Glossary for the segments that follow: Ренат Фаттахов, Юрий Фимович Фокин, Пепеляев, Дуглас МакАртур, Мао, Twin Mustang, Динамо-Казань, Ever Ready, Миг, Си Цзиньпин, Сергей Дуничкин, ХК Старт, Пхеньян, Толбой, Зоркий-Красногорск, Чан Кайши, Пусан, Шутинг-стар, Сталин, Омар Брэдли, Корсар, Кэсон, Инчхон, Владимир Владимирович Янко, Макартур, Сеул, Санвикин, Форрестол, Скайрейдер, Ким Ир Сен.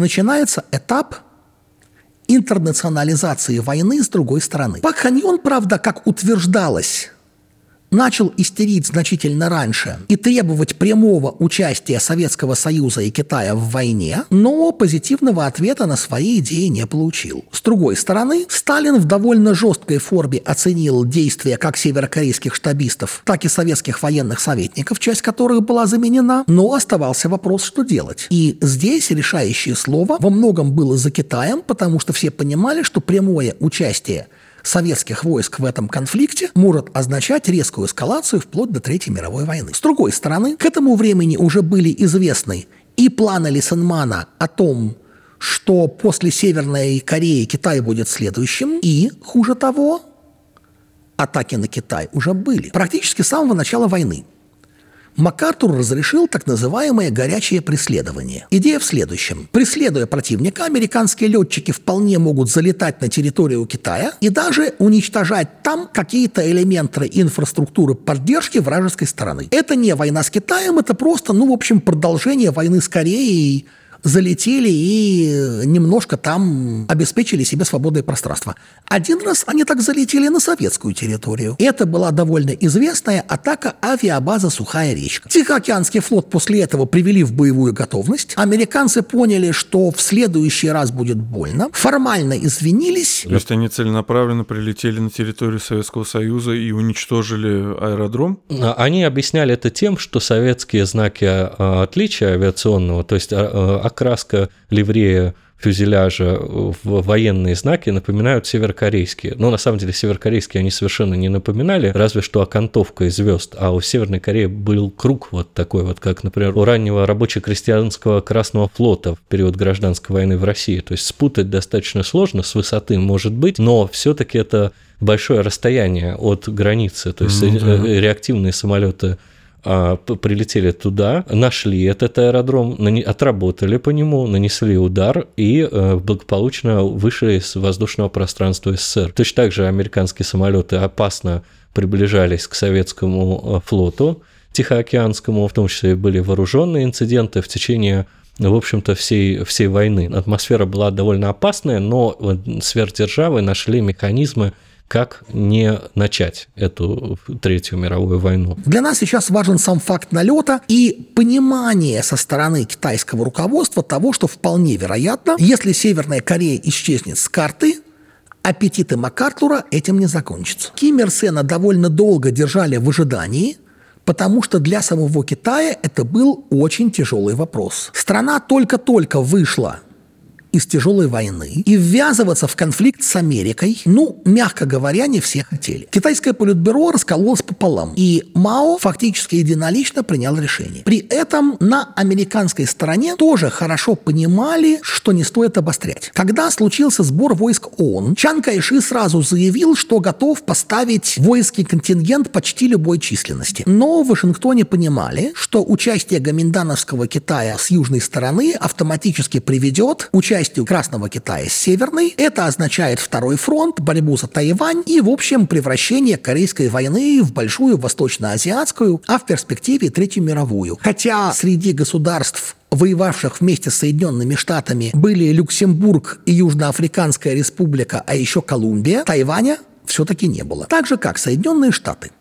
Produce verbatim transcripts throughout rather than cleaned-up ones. начинается этап интернационализации войны с другой стороны. Пак Хон Ён, правда, как утверждалось, начал истерить значительно раньше и требовать прямого участия Советского Союза и Китая в войне, но позитивного ответа на свои идеи не получил. С другой стороны, Сталин в довольно жесткой форме оценил действия как северокорейских штабистов, так и советских военных советников, часть которых была заменена, но оставался вопрос, что делать. И здесь решающее слово во многом было за Китаем, потому что все понимали, что прямое участие советских войск в этом конфликте может означать резкую эскалацию вплоть до Третьей мировой войны. С другой стороны, к этому времени уже были известны и планы Ли Сын Мана о том, что после Северной Кореи Китай будет следующим, и, хуже того, атаки на Китай уже были. Практически с самого начала войны Макартур разрешил так называемое горячее преследование. Идея в следующем. Преследуя противника, американские летчики вполне могут залетать на территорию Китая и даже уничтожать там какие-то элементы инфраструктуры поддержки вражеской стороны. Это не война с Китаем, это просто, ну, в общем, продолжение войны с Кореей. Залетели и немножко там обеспечили себе свободное пространство. Один раз они так залетели на советскую территорию. Это была довольно известная атака авиабазы «Сухая речка». Тихоокеанский флот после этого привели в боевую готовность. Американцы поняли, что в следующий раз будет больно. Формально извинились. То есть они целенаправленно прилетели на территорию Советского Союза и уничтожили аэродром? Они объясняли это тем, что советские знаки отличия авиационного, то есть окраска ливрея фюзеляжа в военные знаки напоминают северокорейские. Но на самом деле северокорейские они совершенно не напоминали, разве что окантовка и звезд. А у Северной Кореи был круг вот такой вот, как, например, у раннего рабоче-крестьянского Красного флота в период гражданской войны в России. То есть спутать достаточно сложно, с высоты может быть, но все-таки это большое расстояние от границы. То есть mm-hmm. реактивные самолеты прилетели туда, нашли этот аэродром, отработали по нему, нанесли удар и благополучно вышли из воздушного пространства СССР. Точно так же американские самолеты опасно приближались к советскому флоту Тихоокеанскому, в том числе были вооруженные инциденты в течение, в общем-то, всей, всей войны. Атмосфера была довольно опасная, но сверхдержавы нашли механизмы, как не начать эту Третью мировую войну. Для нас сейчас важен сам факт налета и понимание со стороны китайского руководства того, что вполне вероятно, если Северная Корея исчезнет с карты, аппетиты Макартура этим не закончатся. Ким Ир Сена довольно долго держали в ожидании, потому что для самого Китая это был очень тяжелый вопрос. Страна только-только вышла из тяжелой войны, и ввязываться в конфликт с Америкой, ну, мягко говоря, не все хотели. Китайское политбюро раскололось пополам, и Мао фактически единолично принял решение. При этом на американской стороне тоже хорошо понимали, что не стоит обострять. Когда случился сбор войск ООН, Чан Кайши сразу заявил, что готов поставить воинский контингент почти любой численности. Но в Вашингтоне понимали, что участие гоминдановского Китая с южной стороны автоматически приведет к участию Красного Китая с Северной. Это означает второй фронт, борьбу за Тайвань и, в общем, превращение Корейской войны в большую восточно-азиатскую, а в перспективе Третью мировую. Хотя среди государств, воевавших вместе с Соединенными Штатами, были Люксембург и Южноафриканская Республика, а еще Колумбия, Тайваня все-таки не было. Так же, как Соединенные Штаты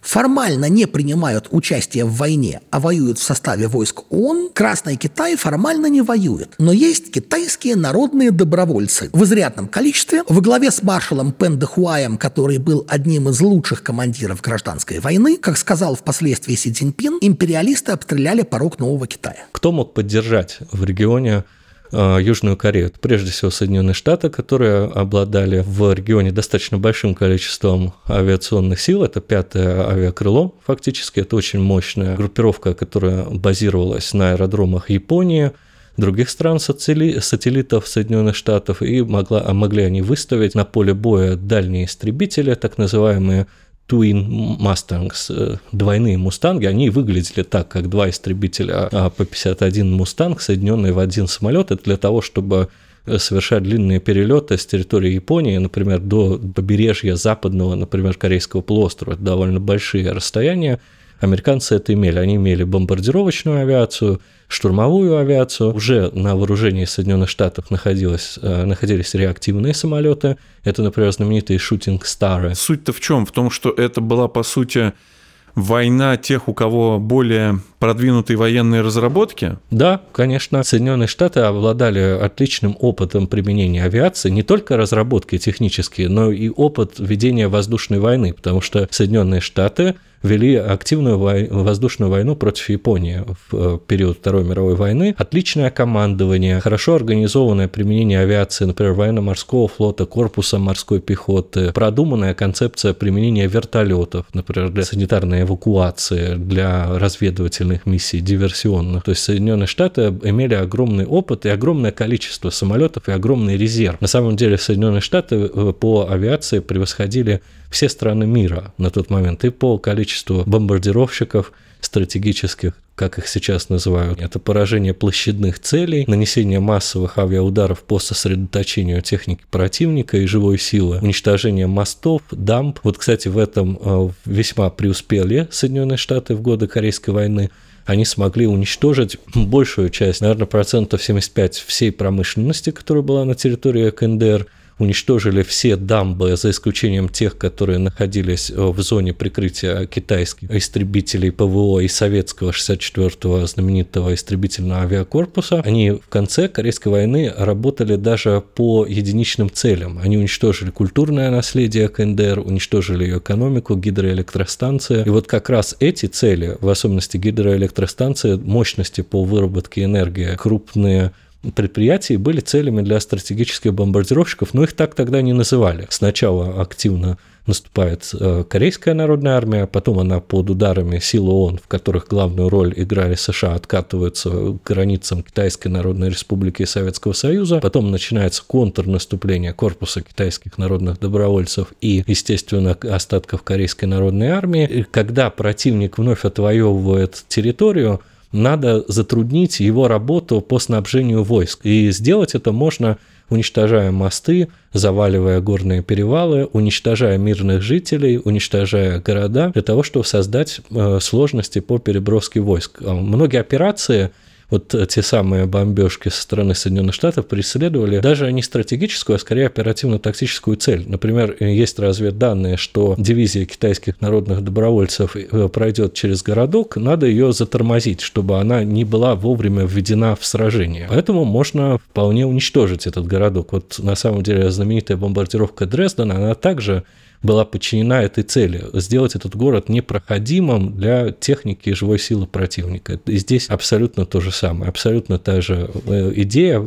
формально не принимают участие в войне, а воюют в составе войск ООН, Красный Китай формально не воюет. Но есть китайские народные добровольцы в изрядном количестве, во главе с маршалом Пэн Дэхуаем, который был одним из лучших командиров гражданской войны. Как сказал впоследствии Си Цзиньпин, империалисты обстреляли порог Нового Китая. Кто мог поддержать в регионе Южную Корею? Прежде всего Соединенные Штаты, которые обладали в регионе достаточно большим количеством авиационных сил, это пятое авиакрыло фактически, это очень мощная группировка, которая базировалась на аэродромах Японии, других стран-сателлитов Соединенных Штатов, и могла, могли они выставить на поле боя дальние истребители, так называемые Twin Mustangs, двойные мустанги, они выглядели так, как два истребителя Пэ пятьдесят один мустанг, соединенные в один самолет. Это для того, чтобы совершать длинные перелеты с территории Японии, например, до побережья западного, например, Корейского полуострова. Это довольно большие расстояния. Американцы это имели. Они имели бомбардировочную авиацию, штурмовую авиацию. Уже на вооружении Соединенных Штатов находилось, находились реактивные самолеты. Это, например, знаменитые шутинг-стары. Суть-то в чем? В том, что это была, по сути, война тех, у кого более продвинутые военные разработки? Да, конечно. Соединенные Штаты обладали отличным опытом применения авиации, не только разработки технические, но и опыт ведения воздушной войны, потому что Соединенные Штаты вели активную вой... воздушную войну против Японии в период Второй мировой войны. Отличное командование, хорошо организованное применение авиации, например, военно-морского флота, корпуса морской пехоты, продуманная концепция применения вертолетов, например, для санитарной эвакуации, для разведывательных миссий, диверсионных. То есть Соединенные Штаты имели огромный опыт и огромное количество самолетов и огромный резерв. На самом деле Соединенные Штаты по авиации превосходили все страны мира на тот момент и по количеству бомбардировщиков стратегических, как их сейчас называют. Это поражение площадных целей, нанесение массовых авиаударов по сосредоточению техники противника и живой силы, уничтожение мостов, дамб. Вот, кстати, в этом весьма преуспели Соединенные Штаты в годы Корейской войны. Они смогли уничтожить большую часть, наверное, процентов семьдесят пять всей промышленности, которая была на территории КНДР. Уничтожили все дамбы, за исключением тех, которые находились в зоне прикрытия китайских истребителей ПВО и советского шестьдесят четвёртого знаменитого истребительного авиакорпуса. Они в конце Корейской войны работали даже по единичным целям. Они уничтожили культурное наследие КНДР, уничтожили ее экономику, гидроэлектростанции. И вот как раз эти цели, в особенности гидроэлектростанции, мощности по выработке энергии, крупные предприятий были целями для стратегических бомбардировщиков, но их так тогда не называли. Сначала активно наступает Корейская народная армия, потом она под ударами сил ООН, в которых главную роль играли США, откатываются к границам Китайской Народной Республики и Советского Союза, потом начинается контрнаступление корпуса китайских народных добровольцев и, естественно, остатков Корейской народной армии. И когда противник вновь отвоевывает территорию, надо затруднить его работу по снабжению войск. И сделать это можно, уничтожая мосты, заваливая горные перевалы, уничтожая мирных жителей, уничтожая города, для того, чтобы создать сложности по переброске войск. Многие операции, вот те самые бомбежки со стороны Соединенных Штатов, преследовали даже не стратегическую, а скорее оперативно-тактическую цель. Например, есть разведданные, что дивизия китайских народных добровольцев пройдет через городок, надо ее затормозить, чтобы она не была вовремя введена в сражение. Поэтому можно вполне уничтожить этот городок. Вот на самом деле знаменитая бомбардировка Дрездена, она также была подчинена этой цели – сделать этот город непроходимым для техники и живой силы противника. И здесь абсолютно то же самое, абсолютно та же идея,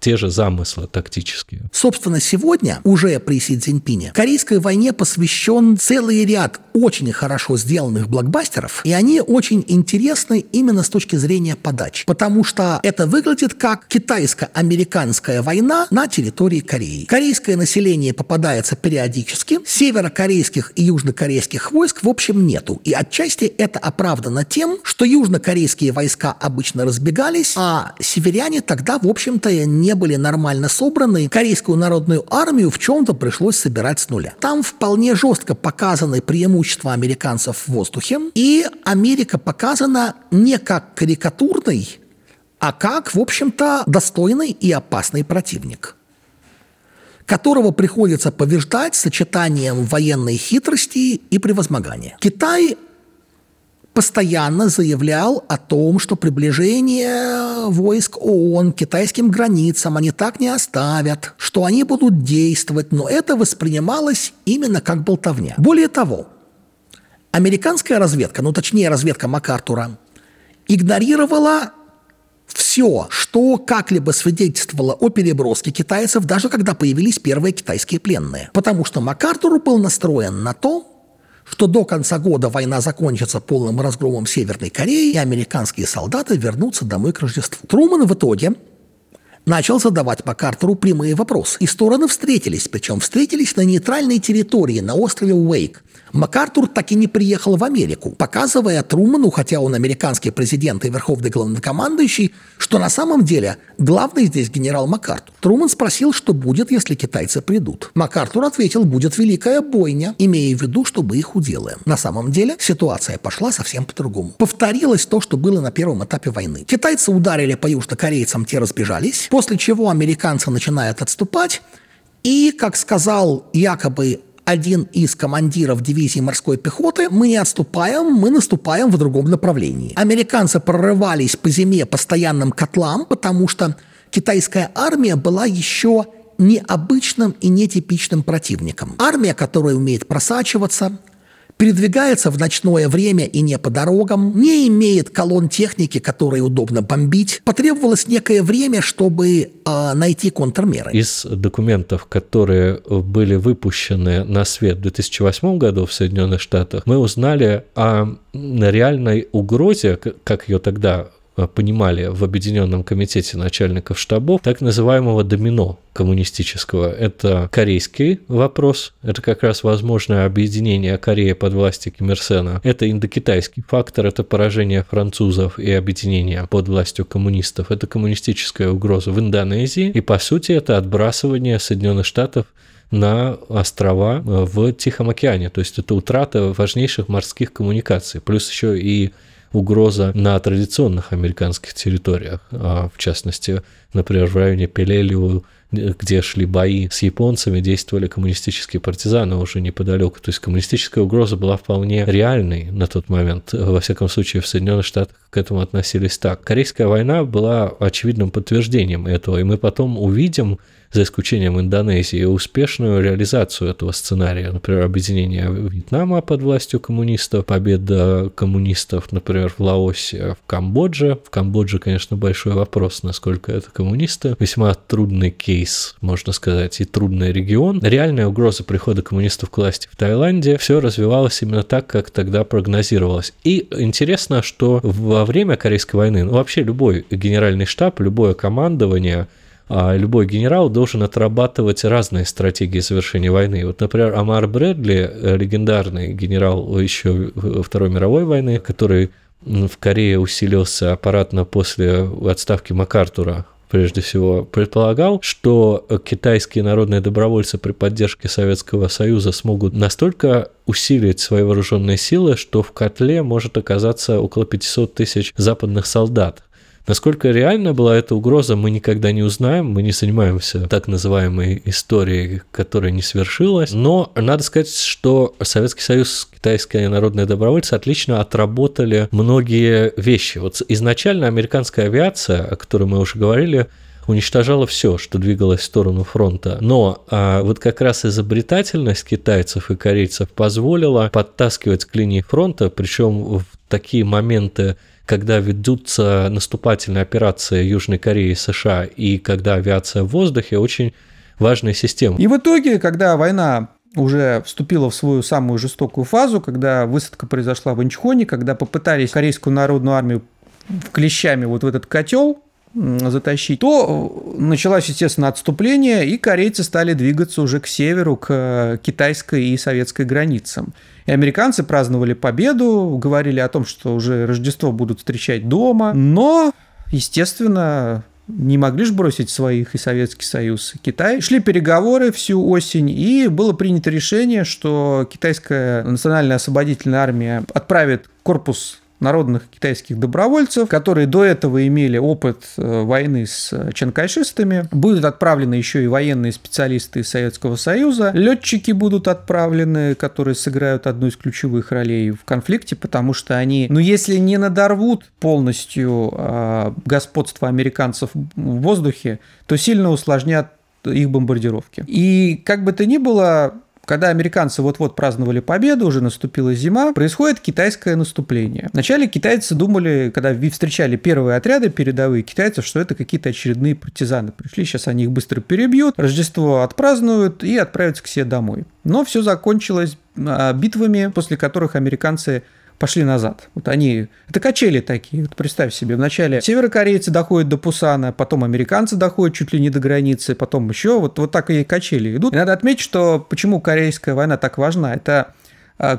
те же замыслы тактические. Собственно, сегодня, уже при Си Цзиньпине, Корейской войне посвящен целый ряд очень хорошо сделанных блокбастеров, и они очень интересны именно с точки зрения подачи, потому что это выглядит как китайско-американская война на территории Кореи. Корейское население попадается периодически, северокорейских и южнокорейских войск в общем нету, и отчасти это оправдано тем, что южнокорейские войска обычно разбегались, а северяне тогда, в общем-то, не не были нормально собраны, Корейскую народную армию в чем-то пришлось собирать с нуля. Там вполне жестко показаны преимущества американцев в воздухе, и Америка показана не как карикатурный, а как, в общем-то, достойный и опасный противник, которого приходится побеждать сочетанием военной хитрости и превозмогания. Китай постоянно заявлял о том, что приближение войск ООН к китайским границам они так не оставят, что они будут действовать, но это воспринималось именно как болтовня. Более того, американская разведка, ну точнее разведка Макартура, игнорировала все, что как-либо свидетельствовало о переброске китайцев, даже когда появились первые китайские пленные, потому что Макартур был настроен на то, что до конца года война закончится полным разгромом Северной Кореи, и американские солдаты вернутся домой к Рождеству. Трумэн в итоге начал задавать Макартуру прямые вопросы. И стороны встретились, причем встретились на нейтральной территории, на острове Уэйк. Макартур так и не приехал в Америку, показывая Трумэну, хотя он американский президент и верховный главнокомандующий, что на самом деле главный здесь генерал Макартур. Трумэн спросил, что будет, если китайцы придут. Макартур ответил, будет великая бойня, имея в виду, что мы их уделаем. На самом деле ситуация пошла совсем по-другому. Повторилось то, что было на первом этапе войны. Китайцы ударили по южнокорейцам, те разбежались, после чего американцы начинают отступать, и, как сказал якобы один из командиров дивизии морской пехоты, мы не отступаем, мы наступаем в другом направлении. Американцы прорывались по зиме постоянным котлам, потому что китайская армия была еще необычным и нетипичным противником. Армия, которая умеет просачиваться, передвигается в ночное время и не по дорогам, не имеет колонн техники, которые удобно бомбить. Потребовалось некое время, чтобы э, найти контрмеры. Из документов, которые были выпущены на свет в две тысячи восьмом году в Соединенных Штатах, мы узнали о реальной угрозе, как ее тогда понимали в Объединенном комитете начальников штабов, так называемого домино коммунистического. Это корейский вопрос, это как раз возможное объединение Кореи под властью Ким Ир Сена, это индокитайский фактор, это поражение французов и объединение под властью коммунистов, это коммунистическая угроза в Индонезии, и по сути это отбрасывание Соединенных Штатов на острова в Тихом океане, то есть это утрата важнейших морских коммуникаций, плюс еще и угроза на традиционных американских территориях, в частности, например, в районе Пелелиу, где шли бои с японцами, действовали коммунистические партизаны уже неподалеку. То есть коммунистическая угроза была вполне реальной на тот момент. Во всяком случае, в Соединенных Штатах к этому относились так. Корейская война была очевидным подтверждением этого, и мы потом увидим, за исключением Индонезии, успешную реализацию этого сценария. Например, объединение Вьетнама под властью коммунистов, победа коммунистов, например, в Лаосе, в Камбодже. В Камбодже, конечно, большой вопрос, насколько это коммунисты. Весьма трудный кейс, можно сказать, и трудный регион. Реальная угроза прихода коммунистов к власти в Таиланде. Все развивалось именно так, как тогда прогнозировалось. И интересно, что во время Корейской войны, ну, вообще любой генеральный штаб, любое командование, а любой генерал должен отрабатывать разные стратегии завершения войны. Вот, например, Омар Брэдли, легендарный генерал еще Второй мировой войны, который в Корее усилился аппаратно после отставки Макартура, прежде всего, предполагал, что китайские народные добровольцы при поддержке Советского Союза смогут настолько усилить свои вооруженные силы, что в котле может оказаться около пятьсот тысяч западных солдат. Насколько реально была эта угроза, мы никогда не узнаем, мы не занимаемся так называемой историей, которая не свершилась, но надо сказать, что Советский Союз, китайские народные добровольцы отлично отработали многие вещи. Вот изначально американская авиация, о которой мы уже говорили, уничтожала все, что двигалось в сторону фронта. Но а, вот как раз изобретательность китайцев и корейцев позволила подтаскивать к линии фронта, причем в такие моменты, когда ведутся наступательные операции Южной Кореи и США, и когда авиация в воздухе, очень важная система. И в итоге, когда война уже вступила в свою самую жестокую фазу, когда высадка произошла в Инчхоне, когда попытались корейскую народную армию клещами вот в этот котел затащить, то началось, естественно, отступление, и корейцы стали двигаться уже к северу, к китайской и советской границам. И американцы праздновали победу, говорили о том, что уже Рождество будут встречать дома, но, естественно, не могли же бросить своих и Советский Союз, и Китай. Шли переговоры всю осень, и было принято решение, что китайская национальная освободительная армия отправит корпус народных китайских добровольцев, которые до этого имели опыт войны с чанкайшистами. Будут отправлены еще и военные специалисты из Советского Союза. Летчики будут отправлены, которые сыграют одну из ключевых ролей в конфликте, потому что они, ну если не надорвут полностью э, господство американцев в воздухе, то сильно усложнят их бомбардировки. И как бы то ни было, когда американцы вот-вот праздновали победу, уже наступила зима, происходит китайское наступление. Вначале китайцы думали, когда встречали первые отряды передовые китайцев, что это какие-то очередные партизаны пришли, сейчас они их быстро перебьют, Рождество отпразднуют и отправятся к себе домой. Но все закончилось битвами, после которых американцы пошли назад. Вот они... Это качели такие. Вот представь себе, вначале северокорейцы доходят до Пусана, потом американцы доходят чуть ли не до границы, потом еще вот, вот так и качели идут. И надо отметить, что почему корейская война так важна. Это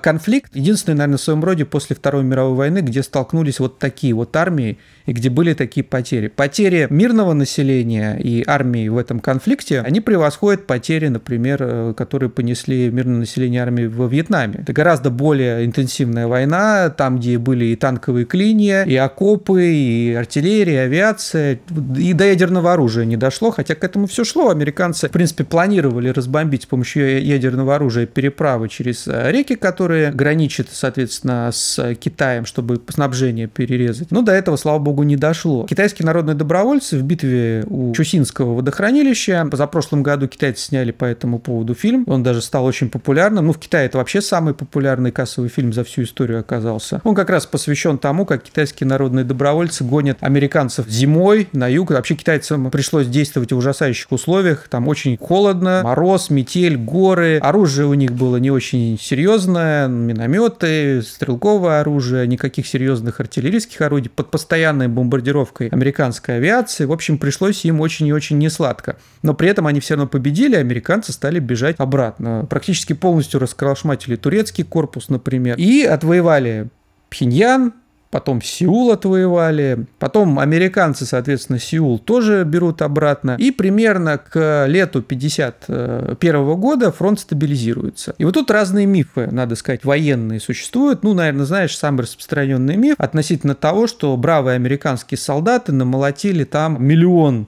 конфликт, единственный, наверное, в своем роде после Второй мировой войны, где столкнулись вот такие вот армии и где были такие потери. Потери мирного населения и армии в этом конфликте, они превосходят потери, например, которые понесли мирное население армии во Вьетнаме. Это гораздо более интенсивная война, там, где были и танковые клинья, и окопы, и артиллерия, и авиация, и до ядерного оружия не дошло, хотя к этому все шло. Американцы, в принципе, планировали разбомбить с помощью ядерного оружия переправы через реки, которые граничат, соответственно, с Китаем, чтобы снабжение перерезать. Но до этого, слава богу, не дошло. Китайские народные добровольцы в битве у Чусинского водохранилища. Позапрошлом году китайцы сняли по этому поводу фильм. Он даже стал очень популярным. Ну, в Китае это вообще самый популярный кассовый фильм за всю историю оказался. Он как раз посвящен тому, как китайские народные добровольцы гонят американцев зимой на юг. Вообще китайцам пришлось действовать в ужасающих условиях. Там очень холодно, мороз, метель, горы. Оружие у них было не очень серьезно. Минометы, стрелковое оружие, никаких серьезных артиллерийских орудий, под постоянной бомбардировкой американской авиации. В общем, пришлось им очень и очень несладко. Но при этом они все равно победили, а американцы стали бежать обратно. Практически полностью расколошматили турецкий корпус, например. И отвоевали Пхеньян, потом Сеул отвоевали, потом американцы, соответственно, Сеул тоже берут обратно, и примерно к лету пятьдесят первого года фронт стабилизируется. И вот тут разные мифы, надо сказать, военные существуют. Ну, наверное, знаешь, самый распространенный миф относительно того, что бравые американские солдаты намолотили там миллион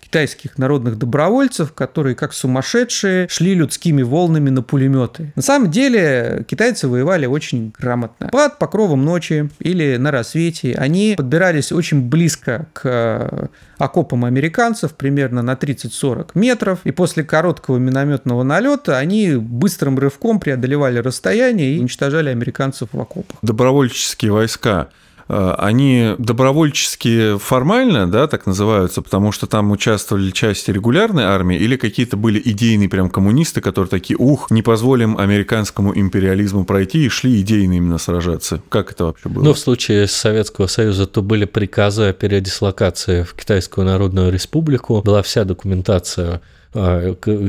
китайских народных добровольцев, которые как сумасшедшие шли людскими волнами на пулеметы. На самом деле китайцы воевали очень грамотно. Под покровом ночи или на рассвете они подбирались очень близко к окопам американцев, примерно на тридцать-сорок метров, и после короткого минометного налета они быстрым рывком преодолевали расстояние и уничтожали американцев в окопах. Добровольческие войска, они добровольческие формально, да, так называются, потому что там участвовали части регулярной армии, или какие-то были идейные прям коммунисты, которые такие, ух, не позволим американскому империализму пройти, и шли идейно именно сражаться. Как это вообще было? Ну, в случае Советского Союза то были приказы о передислокации в Китайскую Народную Республику, была вся документация,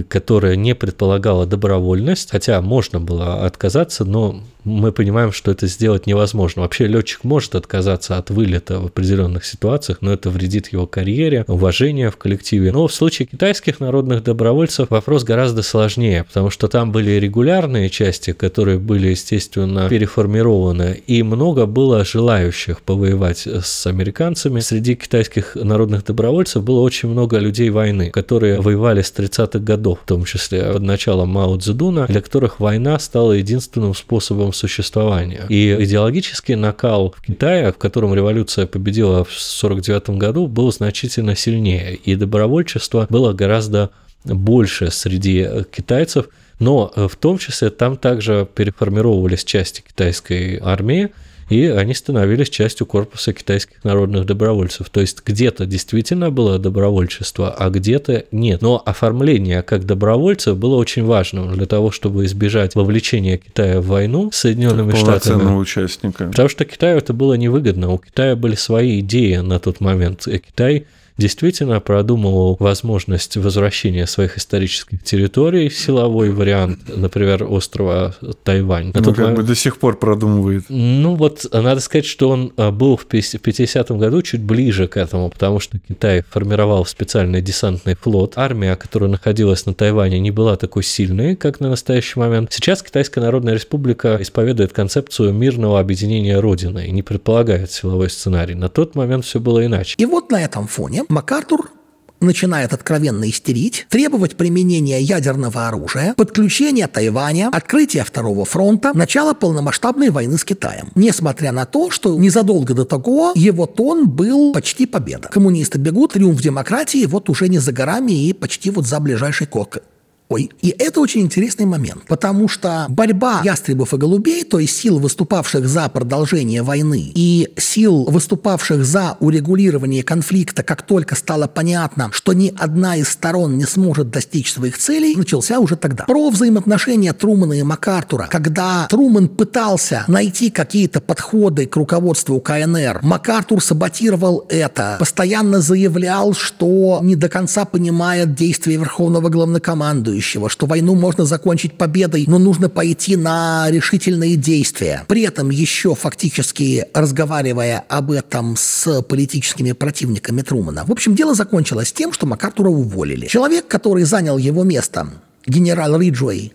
которая не предполагала добровольность, хотя можно было отказаться, но мы понимаем, что это сделать невозможно. Вообще летчик может отказаться от вылета в определенных ситуациях, но это вредит его карьере, уважению в коллективе. Но в случае китайских народных добровольцев вопрос гораздо сложнее, потому что там были регулярные части, которые были, естественно, переформированы, и много было желающих повоевать с американцами. Среди китайских народных добровольцев было очень много людей войны, которые воевали с тридцатых годов, в том числе под началом Мао Цзэдуна, для которых война стала единственным способом существования. И идеологический накал в Китае, в котором революция победила в сорок девятом году, был значительно сильнее, и добровольчество было гораздо больше среди китайцев, но в том числе там также переформировались части китайской армии, и они становились частью корпуса китайских народных добровольцев. То есть где-то действительно было добровольчество, а где-то нет. Но оформление как добровольцев было очень важным для того, чтобы избежать вовлечения Китая в войну с Соединенными Штатами. Полноценного участника. Потому что Китаю это было невыгодно. У Китая были свои идеи на тот момент. И Китай действительно продумывал возможность возвращения своих исторических территорий, силовой вариант, например, острова Тайвань. Ну, как момент... бы до сих пор продумывает. Ну, вот надо сказать, что он был в пятидесятом году чуть ближе к этому, потому что Китай формировал специальный десантный флот. Армия, которая находилась на Тайване, не была такой сильной, как на настоящий момент. Сейчас Китайская Народная Республика исповедует концепцию мирного объединения Родины и не предполагает силовой сценарий. На тот момент все было иначе. И вот на этом фоне Макартур начинает откровенно истерить, требовать применения ядерного оружия, подключения Тайваня, открытия Второго фронта, начала полномасштабной войны с Китаем. Несмотря на то, что незадолго до того его тон был почти победа. Коммунисты бегут, триумф демократии вот уже не за горами и почти вот за ближайшей кокой. Ой. И это очень интересный момент, потому что борьба ястребов и голубей, то есть сил, выступавших за продолжение войны, и сил, выступавших за урегулирование конфликта, как только стало понятно, что ни одна из сторон не сможет достичь своих целей, начался уже тогда. Про взаимоотношения Трумэна и Макартура, когда Трумэн пытался найти какие-то подходы к руководству КНР, Макартур саботировал это, постоянно заявлял, что не до конца понимает действия Верховного Главнокомандующего, военнослужащего, что войну можно закончить победой, но нужно пойти на решительные действия. При этом еще фактически разговаривая об этом с политическими противниками Трумэна. В общем, дело закончилось тем, что Макартура уволили. Человек, который занял его место, генерал Риджуэй,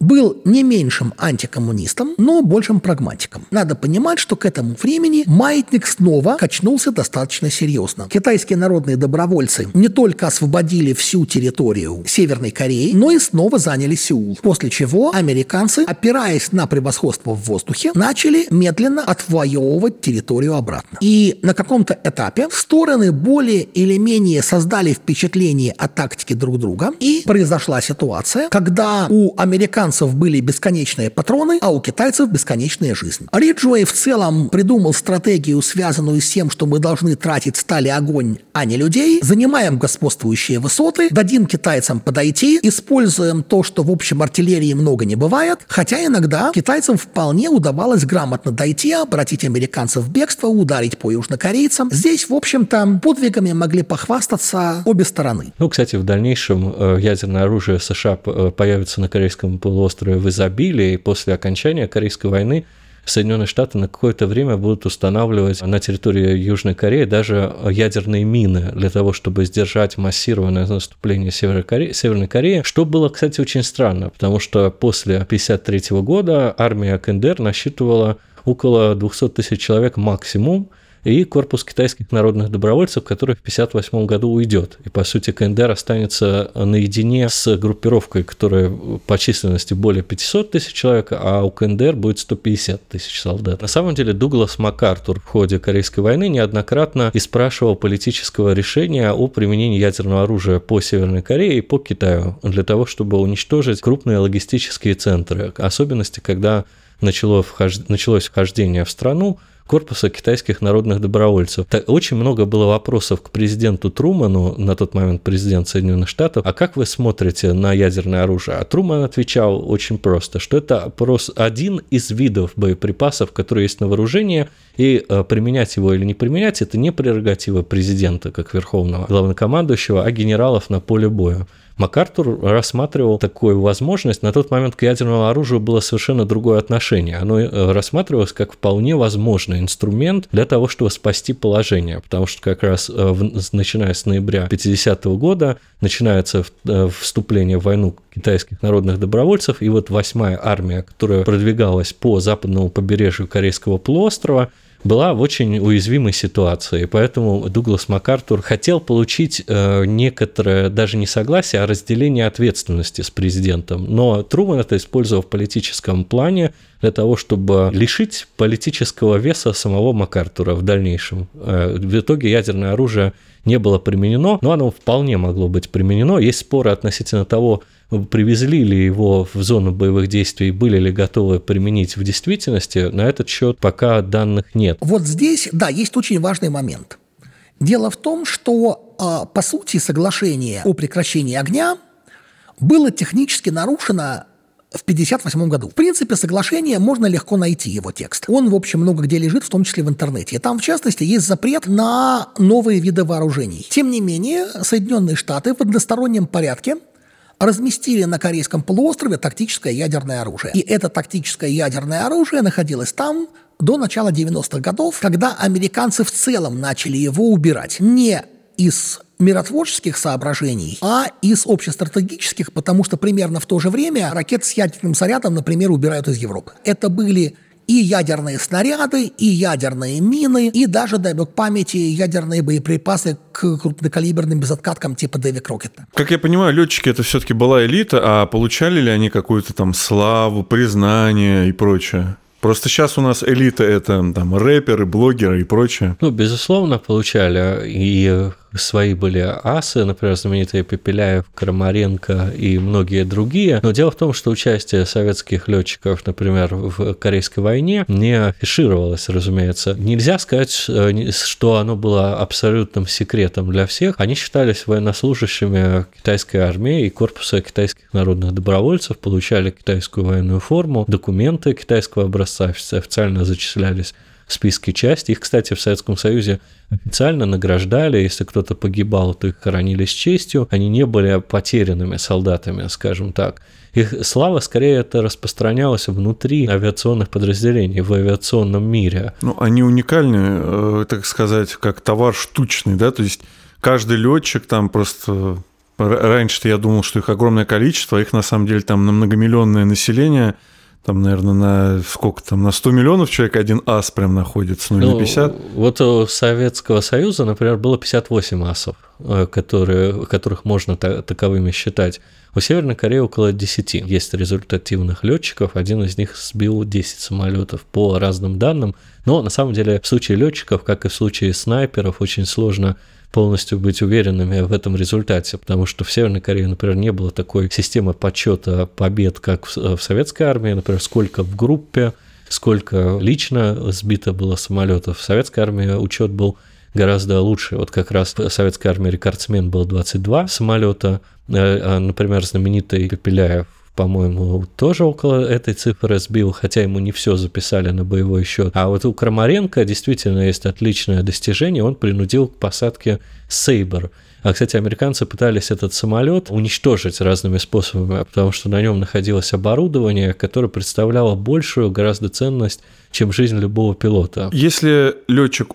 был не меньшим антикоммунистом, но большим прагматиком. Надо понимать, что к этому времени маятник снова качнулся достаточно серьезно. Китайские народные добровольцы не только освободили всю территорию Северной Кореи, но и снова заняли Сеул. После чего американцы, опираясь на превосходство в воздухе, начали медленно отвоевывать территорию обратно. И на каком-то этапе стороны более или менее создали впечатление о тактике друг друга, и произошла ситуация, когда у американцев были бесконечные патроны, а у китайцев бесконечная жизнь. Риджуэй в целом придумал стратегию, связанную с тем, что мы должны тратить сталь и огонь, а не людей, занимаем господствующие высоты, дадим китайцам подойти, используем то, что в общем артиллерии много не бывает, хотя иногда китайцам вполне удавалось грамотно дойти, обратить американцев в бегство, ударить по южнокорейцам. Здесь, в общем-то, подвигами могли похвастаться обе стороны. Ну, кстати, в дальнейшем ядерное оружие США появится на корейском полуострове в изобилии, и после окончания Корейской войны Соединенные Штаты на какое-то время будут устанавливать на территории Южной Кореи даже ядерные мины для того, чтобы сдержать массированное наступление Северной Кореи, Северной Кореи, что было, кстати, очень странно, потому что после тысяча девятьсот пятьдесят третьего года армия КНДР насчитывала около двести тысяч человек максимум, и корпус китайских народных добровольцев, который в тысяча девятьсот пятьдесят восьмом году уйдет. И, по сути, КНДР останется наедине с группировкой, которая по численности более пятисот тысяч человек, а у КНДР будет сто пятьдесят тысяч солдат. На самом деле, Дуглас МакАртур в ходе Корейской войны неоднократно и спрашивал политического решения о применении ядерного оружия по Северной Корее и по Китаю для того, чтобы уничтожить крупные логистические центры. Особенности, когда начало вхож... началось вхождение в страну корпуса китайских народных добровольцев. Очень много было вопросов к президенту Трумэну, на тот момент президент Соединенных Штатов, а как вы смотрите на ядерное оружие? А Трумэн отвечал очень просто, что это один из видов боеприпасов, которые есть на вооружении, и применять его или не применять, это не прерогатива президента, как верховного главнокомандующего, а генералов на поле боя. МакАртур рассматривал такую возможность. На тот момент к ядерному оружию было совершенно другое отношение. Оно рассматривалось как вполне возможный инструмент для того, чтобы спасти положение, потому что как раз начиная с ноября тысяча девятьсот пятидесятого года начинается вступление в войну китайских народных добровольцев, и вот восьмая армия, которая продвигалась по западному побережью Корейского полуострова, была в очень уязвимой ситуации, поэтому Дуглас МакАртур хотел получить некоторое, даже не согласие, а разделение ответственности с президентом. Но Трумэн это использовал в политическом плане для того, чтобы лишить политического веса самого МакАртура в дальнейшем. В итоге ядерное оружие не было применено, но оно вполне могло быть применено. Есть споры относительно того, привезли ли его в зону боевых действий, были ли готовы применить в действительности, на этот счет пока данных нет. Вот здесь, да, есть очень важный момент. Дело в том, что, по сути, соглашение о прекращении огня было технически нарушено в тысяча девятьсот пятьдесят восьмом году. В принципе, соглашение, можно легко найти его текст. Он, в общем, много где лежит, в том числе в интернете. И там, в частности, есть запрет на новые виды вооружений. Тем не менее, Соединенные Штаты в одностороннем порядке разместили на Корейском полуострове тактическое ядерное оружие. И это тактическое ядерное оружие находилось там до начала девяностых годов, когда американцы в целом начали его убирать. Не из миротворческих соображений, а из общестратегических, потому что примерно в то же время ракеты с ядерным зарядом, например, убирают из Европы. Это были и ядерные снаряды, и ядерные мины, и даже, дай бог памяти, ядерные боеприпасы к крупнокалиберным безоткаткам типа Дэвид Рокета. Как я понимаю, летчики это все-таки была элита, а получали ли они какую-то там славу, признание и прочее? Просто сейчас у нас элита – это там, рэперы, блогеры и прочее. Ну, безусловно, получали. И свои были асы, например, знаменитые Пепеляев, Крамаренко и многие другие. Но дело в том, что участие советских летчиков, например, в Корейской войне не афишировалось, разумеется. Нельзя сказать, что оно было абсолютным секретом для всех. Они считались военнослужащими китайской армии и корпуса китайских народных добровольцев, получали китайскую военную форму, документы китайского образца, официально зачислялись в списке части. Их, кстати, в Советском Союзе официально награждали. Если кто-то погибал, то их хоронили с честью. Они не были потерянными солдатами, скажем так. Их слава, скорее, это распространялась внутри авиационных подразделений, в авиационном мире. Ну, они уникальны, так сказать, как товар штучный, да, то есть каждый летчик там просто... Раньше-то я думал, что их огромное количество, а их на самом деле там на многомиллионное население, там, наверное, на сколько там, на сто миллионов человек один ас прям находится, ну, ну или пятьдесят. Вот у Советского Союза, например, было пятьдесят восемь асов, которые, которых можно таковыми считать. У Северной Кореи около десяти есть результативных летчиков. Один из них сбил десять самолетов по разным данным. Но на самом деле в случае летчиков, как и в случае снайперов, очень сложно полностью быть уверенными в этом результате, потому что в Северной Корее, например, не было такой системы подсчета побед, как в советской армии, например, сколько в группе, сколько лично сбито было самолетов. В советской армии учет был гораздо лучше. Вот как раз в советской армии рекордсмен был двадцать два самолета, например, знаменитый Пепеляев, по-моему, тоже около этой цифры сбил, хотя ему не все записали на боевой счет. А вот у Крамаренко действительно есть отличное достижение, он принудил к посадке «Сейбр». А, кстати, американцы пытались этот самолет уничтожить разными способами, потому что на нем находилось оборудование, которое представляло большую гораздо ценность, чем жизнь любого пилота. Если летчик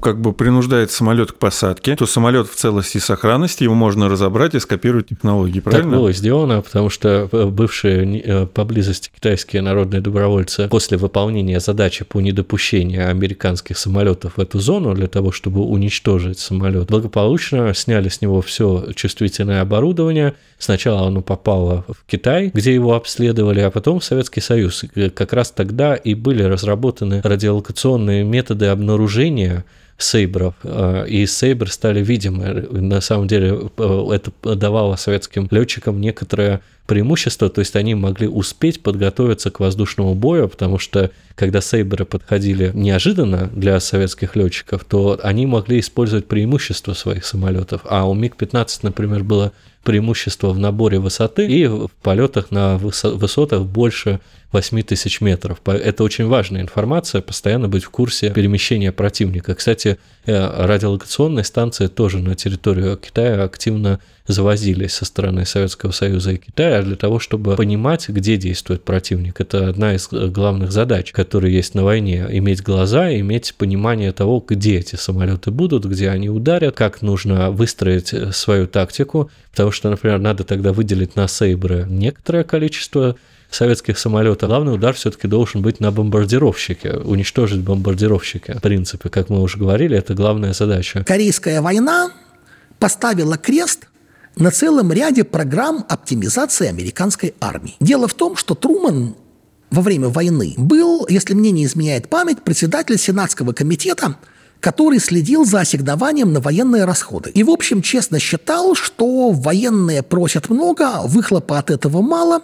как бы принуждает самолет к посадке, то самолет в целости и сохранности его можно разобрать и скопировать технологии, правильно? Так было сделано, потому что бывшие поблизости китайские народные добровольцы после выполнения задачи по недопущению американских самолетов в эту зону для того, чтобы уничтожить самолет, благополучно сняли с него все чувствительное оборудование. Сначала оно попало в Китай, где его обследовали, а потом в Советский Союз. Как раз тогда и были разработаны радиолокационные методы обнаружения сейбров, и сейбры стали видимы. На самом деле это давало советским летчикам некоторое преимущество, то есть они могли успеть подготовиться к воздушному бою, потому что когда сейбры подходили неожиданно для советских летчиков, то они могли использовать преимущество своих самолетов. А у миг пятнадцать, например, было преимущество в наборе высоты и в полетах на высотах больше восемь тысяч метров. Это очень важная информация, постоянно быть в курсе перемещения противника. Кстати, радиолокационные станции тоже на территорию Китая активно завозились со стороны Советского Союза и Китая для того, чтобы понимать, где действует противник. Это одна из главных задач, которые есть на войне. Иметь глаза, иметь понимание того, где эти самолеты будут, где они ударят, как нужно выстроить свою тактику, потому что что, например, надо тогда выделить на сейбры некоторое количество советских самолетов. Главный удар все-таки должен быть на бомбардировщике, уничтожить бомбардировщики. В принципе, как мы уже говорили, это главная задача. Корейская война поставила крест на целом ряде программ оптимизации американской армии. Дело в том, что Трумэн во время войны был, если мне не изменяет память, председатель Сенатского комитета, который следил за ассигнованием на военные расходы. И, в общем, честно считал, что военные просят много, выхлопа от этого мало,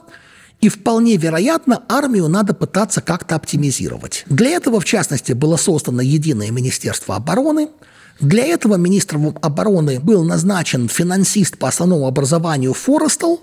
и вполне вероятно, армию надо пытаться как-то оптимизировать. Для этого, в частности, было создано единое министерство обороны. Для этого министром обороны был назначен финансист по основному образованию Форрестол,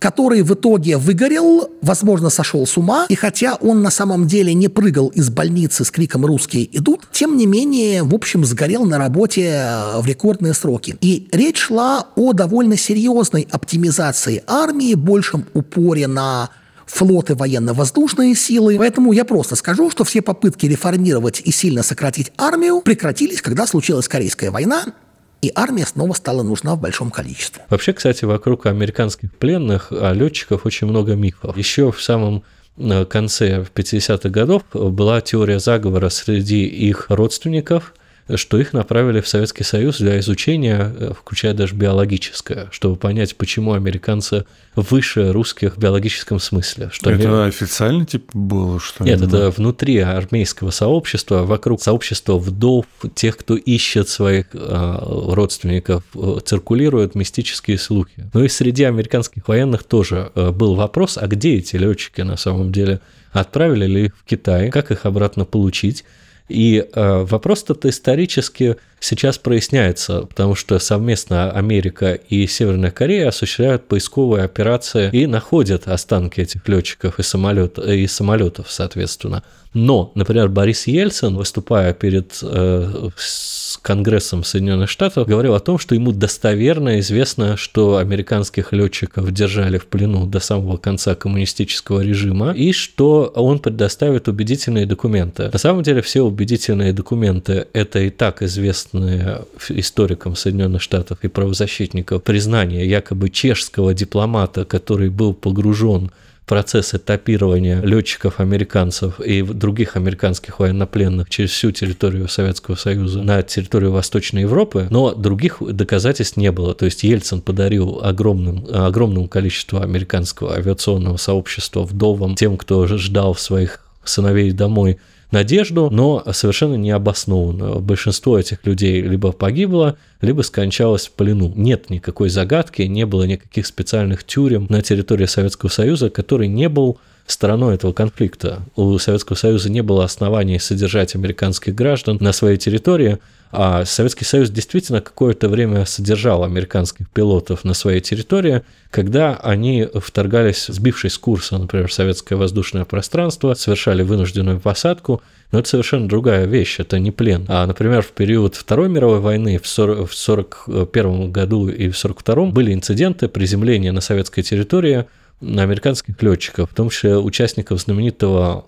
который в итоге выгорел, возможно, сошел с ума, и хотя он на самом деле не прыгал из больницы с криком «Русские идут!», тем не менее, в общем, сгорел на работе в рекордные сроки. И речь шла о довольно серьезной оптимизации армии, большем упоре на флоты военно-воздушные силы. Поэтому я просто скажу, что все попытки реформировать и сильно сократить армию прекратились, когда случилась Корейская война, и армия снова стала нужна в большом количестве. Вообще, кстати, вокруг американских пленных летчиков очень много мифов. Еще в самом конце пятидесятых годов была теория заговора среди их родственников, что их направили в Советский Союз для изучения, включая даже биологическое, чтобы понять, почему американцы выше русских в биологическом смысле. Что это мир... официально типа было, что ли? Нет, это внутри армейского сообщества, вокруг сообщества вдов, тех, кто ищет своих э, родственников, э, циркулируют мистические слухи. Ну и среди американских военных тоже э, был вопрос, а где эти летчики на самом деле? Отправили ли их в Китай? Как их обратно получить? И э, вопрос-то исторически сейчас проясняется, потому что совместно Америка и Северная Корея осуществляют поисковые операции и находят останки этих летчиков и, самолет, и самолетов, соответственно. Но, например, Борис Ельцин, выступая перед э, Конгрессом Соединенных Штатов, говорил о том, что ему достоверно известно, что американских летчиков держали в плену до самого конца коммунистического режима, и что он предоставит убедительные документы. На самом деле, все убедительные документы — это и так известные историкам Соединенных Штатов и правозащитникам признание якобы чешского дипломата, который был погружен процессы топирования летчиков-американцев и других американских военнопленных через всю территорию Советского Союза на территорию Восточной Европы, но других доказательств не было. То есть Ельцин подарил огромным, огромному количеству американского авиационного сообщества вдовам, тем, кто ждал своих сыновей домой, надежду, но совершенно необоснованную. Большинство этих людей либо погибло, либо скончалось в плену. Нет никакой загадки, не было никаких специальных тюрем на территории Советского Союза, который не был стороной этого конфликта. У Советского Союза не было оснований содержать американских граждан на своей территории, а Советский Союз действительно какое-то время содержал американских пилотов на своей территории, когда они вторгались, сбившись с курса, например, в советское воздушное пространство, совершали вынужденную посадку, но это совершенно другая вещь, это не плен. А, например, в период Второй мировой войны в сорок первом году и в сорок втором были инциденты приземления на советской территории американских летчиков, в том числе участников знаменитого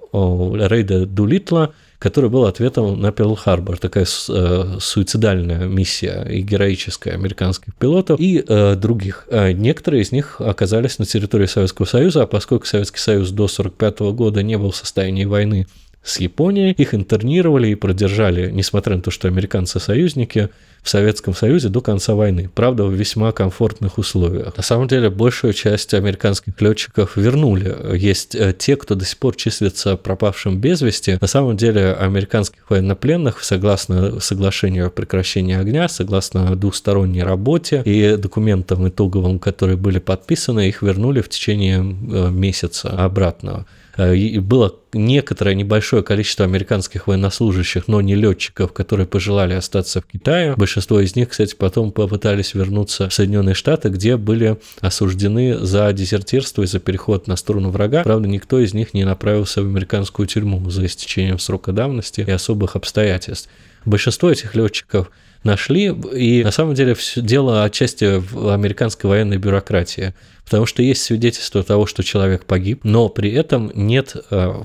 рейда Дулитла, который был ответом на Перл-Харбор, такая э, суицидальная миссия и героическая американских пилотов и э, других. Некоторые из них оказались на территории Советского Союза, а поскольку Советский Союз до сорок пятого года не был в состоянии войны с Японией, их интернировали и продержали, несмотря на то, что американцы-союзники, в Советском Союзе до конца войны, правда, в весьма комфортных условиях. На самом деле, большую часть американских летчиков вернули. Есть те, кто до сих пор числится пропавшим без вести. На самом деле, американских военнопленных, согласно соглашению о прекращении огня, согласно двусторонней работе и документам итоговым, которые были подписаны, их вернули в течение месяца обратно. И было некоторое небольшое количество американских военнослужащих, но не летчиков, которые пожелали остаться в Китае. Большинство из них, кстати, потом попытались вернуться в Соединенные Штаты, где были осуждены за дезертирство и за переход на сторону врага. Правда, никто из них не направился в американскую тюрьму за истечением срока давности и особых обстоятельств. Большинство этих летчиков нашли, и на самом деле все дело отчасти в американской военной бюрократии, потому что есть свидетельство того, что человек погиб, но при этом нет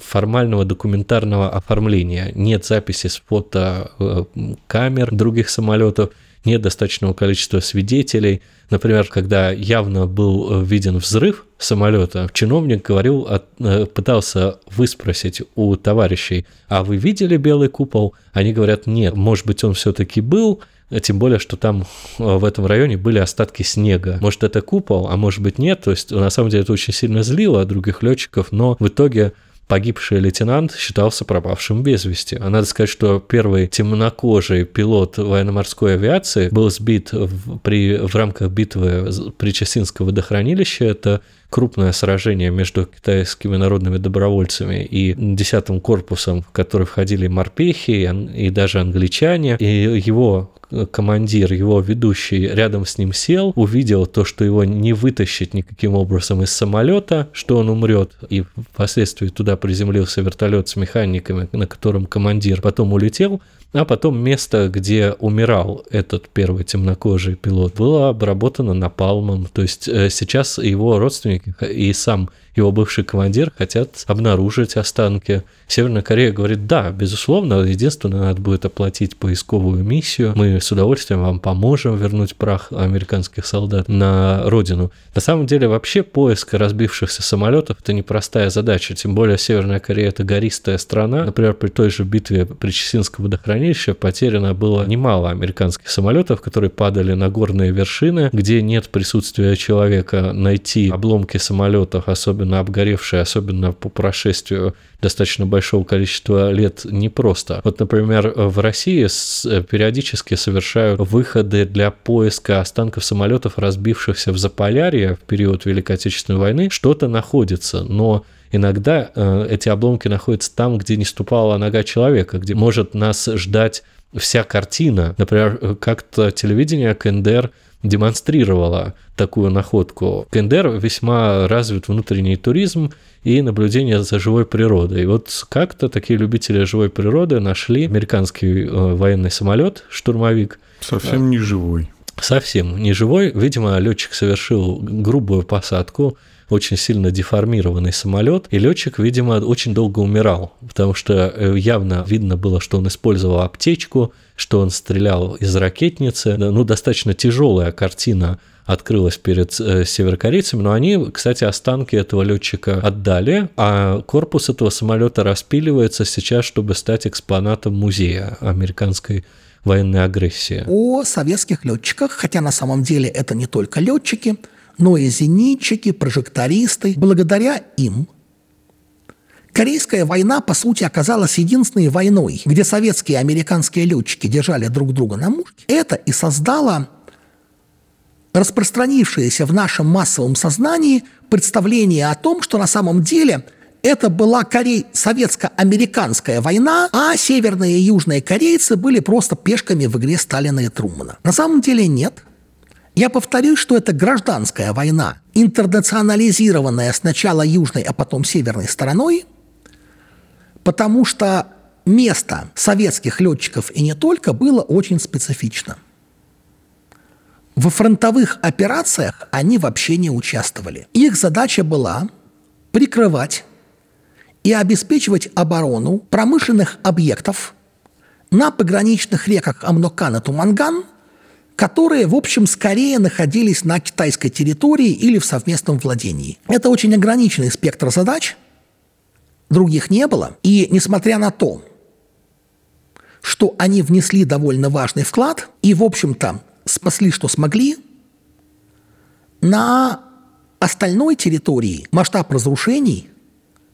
формального документарного оформления, нет записи с фото камер других самолетов, нет достаточного количества свидетелей. Например, когда явно был виден взрыв самолета, чиновник говорил, пытался выспросить у товарищей: а вы видели белый купол? Они говорят: нет, может быть, он все-таки был, тем более, что там в этом районе были остатки снега. Может, это купол, а может быть, нет. То есть, на самом деле, это очень сильно злило других летчиков, но в итоге погибший лейтенант считался пропавшим без вести. А надо сказать, что первый темнокожий пилот военно-морской авиации был сбит в, при, в рамках битвы при Чесинском водохранилище. Это крупное сражение между китайскими народными добровольцами и десятым корпусом, в который входили морпехи и, и даже англичане. И его командир, его ведущий рядом с ним сел, увидел то, что его не вытащить никаким образом из самолета, что он умрет, и впоследствии туда приземлился вертолет с механиками, на котором командир потом улетел, а потом место, где умирал этот первый темнокожий пилот, было обработано напалмом. То есть сейчас его родственники и сам его бывший командир хотят обнаружить останки. Северная Корея говорит: да, безусловно, единственное, надо будет оплатить поисковую миссию, мы с удовольствием вам поможем вернуть прах американских солдат на родину. На самом деле, вообще поиск разбившихся самолетов — это непростая задача, тем более Северная Корея — это гористая страна. Например, при той же битве при Чесинском водохранилище потеряно было немало американских самолетов, которые падали на горные вершины, где нет присутствия человека. Найти обломки самолетов, особенно на обгоревшие, особенно по прошествию достаточно большого количества лет, непросто. Вот, например, в России периодически совершают выходы для поиска останков самолетов, разбившихся в Заполярье в период Великой Отечественной войны. Что-то находится, но иногда эти обломки находятся там, где не ступала нога человека, где может нас ждать вся картина. Например, как-то телевидение КНДР демонстрировало такую находку. КНДР весьма развит внутренний туризм и наблюдение за живой природой. И вот как-то такие любители живой природы нашли американский военный самолет, штурмовик. Совсем не живой. Совсем не живой. Видимо, летчик совершил грубую посадку, очень сильно деформированный самолет, и летчик, видимо, очень долго умирал, потому что явно видно было, что он использовал аптечку, что он стрелял из ракетницы. Ну, достаточно тяжелая картина открылась перед северокорейцами, но они, кстати, останки этого летчика отдали, а корпус этого самолета распиливается сейчас, чтобы стать экспонатом музея американской военной агрессии. О советских летчиках, хотя на самом деле это не только летчики, но и зенитчики, прожектористы. Благодаря им Корейская война, по сути, оказалась единственной войной, где советские и американские летчики держали друг друга на мушке. Это и создало распространившееся в нашем массовом сознании представление о том, что на самом деле это была корей... советско-американская война, а северные и южные корейцы были просто пешками в игре Сталина и Трумэна. На самом деле нет. Я повторю, что это гражданская война, интернационализированная сначала южной, а потом северной стороной, потому что место советских летчиков и не только было очень специфично. Во фронтовых операциях они вообще не участвовали. Их задача была прикрывать и обеспечивать оборону промышленных объектов на пограничных реках Амнокан и Туманган, которые, в общем, скорее находились на китайской территории или в совместном владении. Это очень ограниченный спектр задач, других не было. И несмотря на то, что они внесли довольно важный вклад и, в общем-то, спасли, что смогли, на остальной территории масштаб разрушений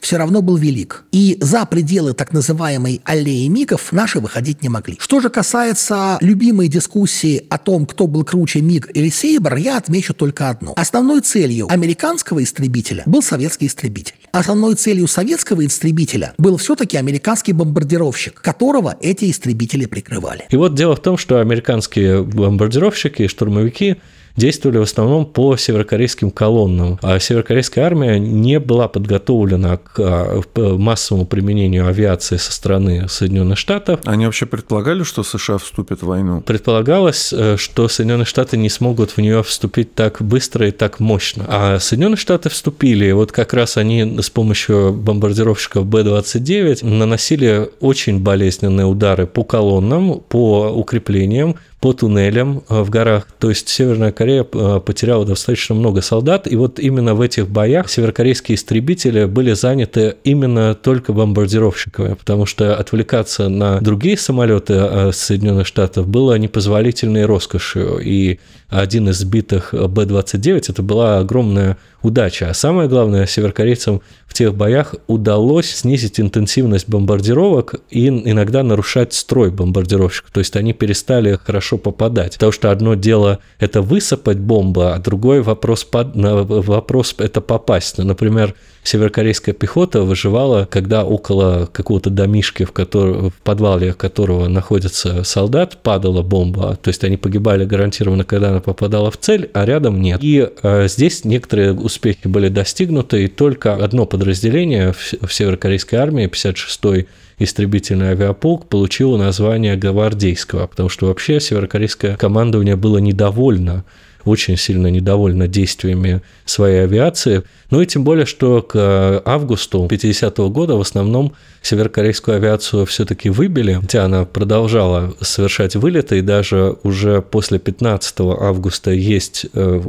все равно был велик. И за пределы так называемой аллеи мигов наши выходить не могли. Что же касается любимой дискуссии о том, кто был круче, миг или сейбр, я отмечу только одно. Основной целью американского истребителя был советский истребитель. Основной целью советского истребителя был все-таки американский бомбардировщик, которого эти истребители прикрывали. И вот дело в том, что американские бомбардировщики и штурмовики действовали в основном по северокорейским колоннам. А северокорейская армия не была подготовлена к массовому применению авиации со стороны Соединенных Штатов. Они вообще предполагали, что США вступят в войну? Предполагалось, что Соединенные Штаты не смогут в нее вступить так быстро и так мощно. А Соединенные Штаты вступили, и вот как раз они с помощью бомбардировщиков Бэ двадцать девять наносили очень болезненные удары по колоннам, по укреплениям, по туннелям в горах. То есть Северная Корея потеряла достаточно много солдат, и вот именно в этих боях северокорейские истребители были заняты именно только бомбардировщиками, потому что отвлекаться на другие самолеты Соединенных Штатов было непозволительной роскошью, и один из сбитых Бэ двадцать девять – это была огромная удача. А самое главное, северокорейцам в тех боях удалось снизить интенсивность бомбардировок и иногда нарушать строй бомбардировщиков. То есть они перестали хорошо попадать. Потому что одно дело – это высыпать бомбу, а другой вопрос, вопрос – это попасть. Например, северокорейская пехота выживала, когда около какого-то домишки, в, который, в подвале которого находится солдат, падала бомба. То есть они погибали гарантированно, когда она попадала в цель, а рядом нет. И э, здесь некоторые успехи были достигнуты, и только одно подразделение в, в северокорейской армии, пятьдесят шестой истребительный авиаполк, получило название гвардейского, потому что вообще северокорейское командование было недовольно, очень сильно недовольна действиями своей авиации. Ну и тем более, что к августу пятидесятого года в основном северокорейскую авиацию все-таки выбили, хотя она продолжала совершать вылеты, и даже уже после пятнадцатого августа есть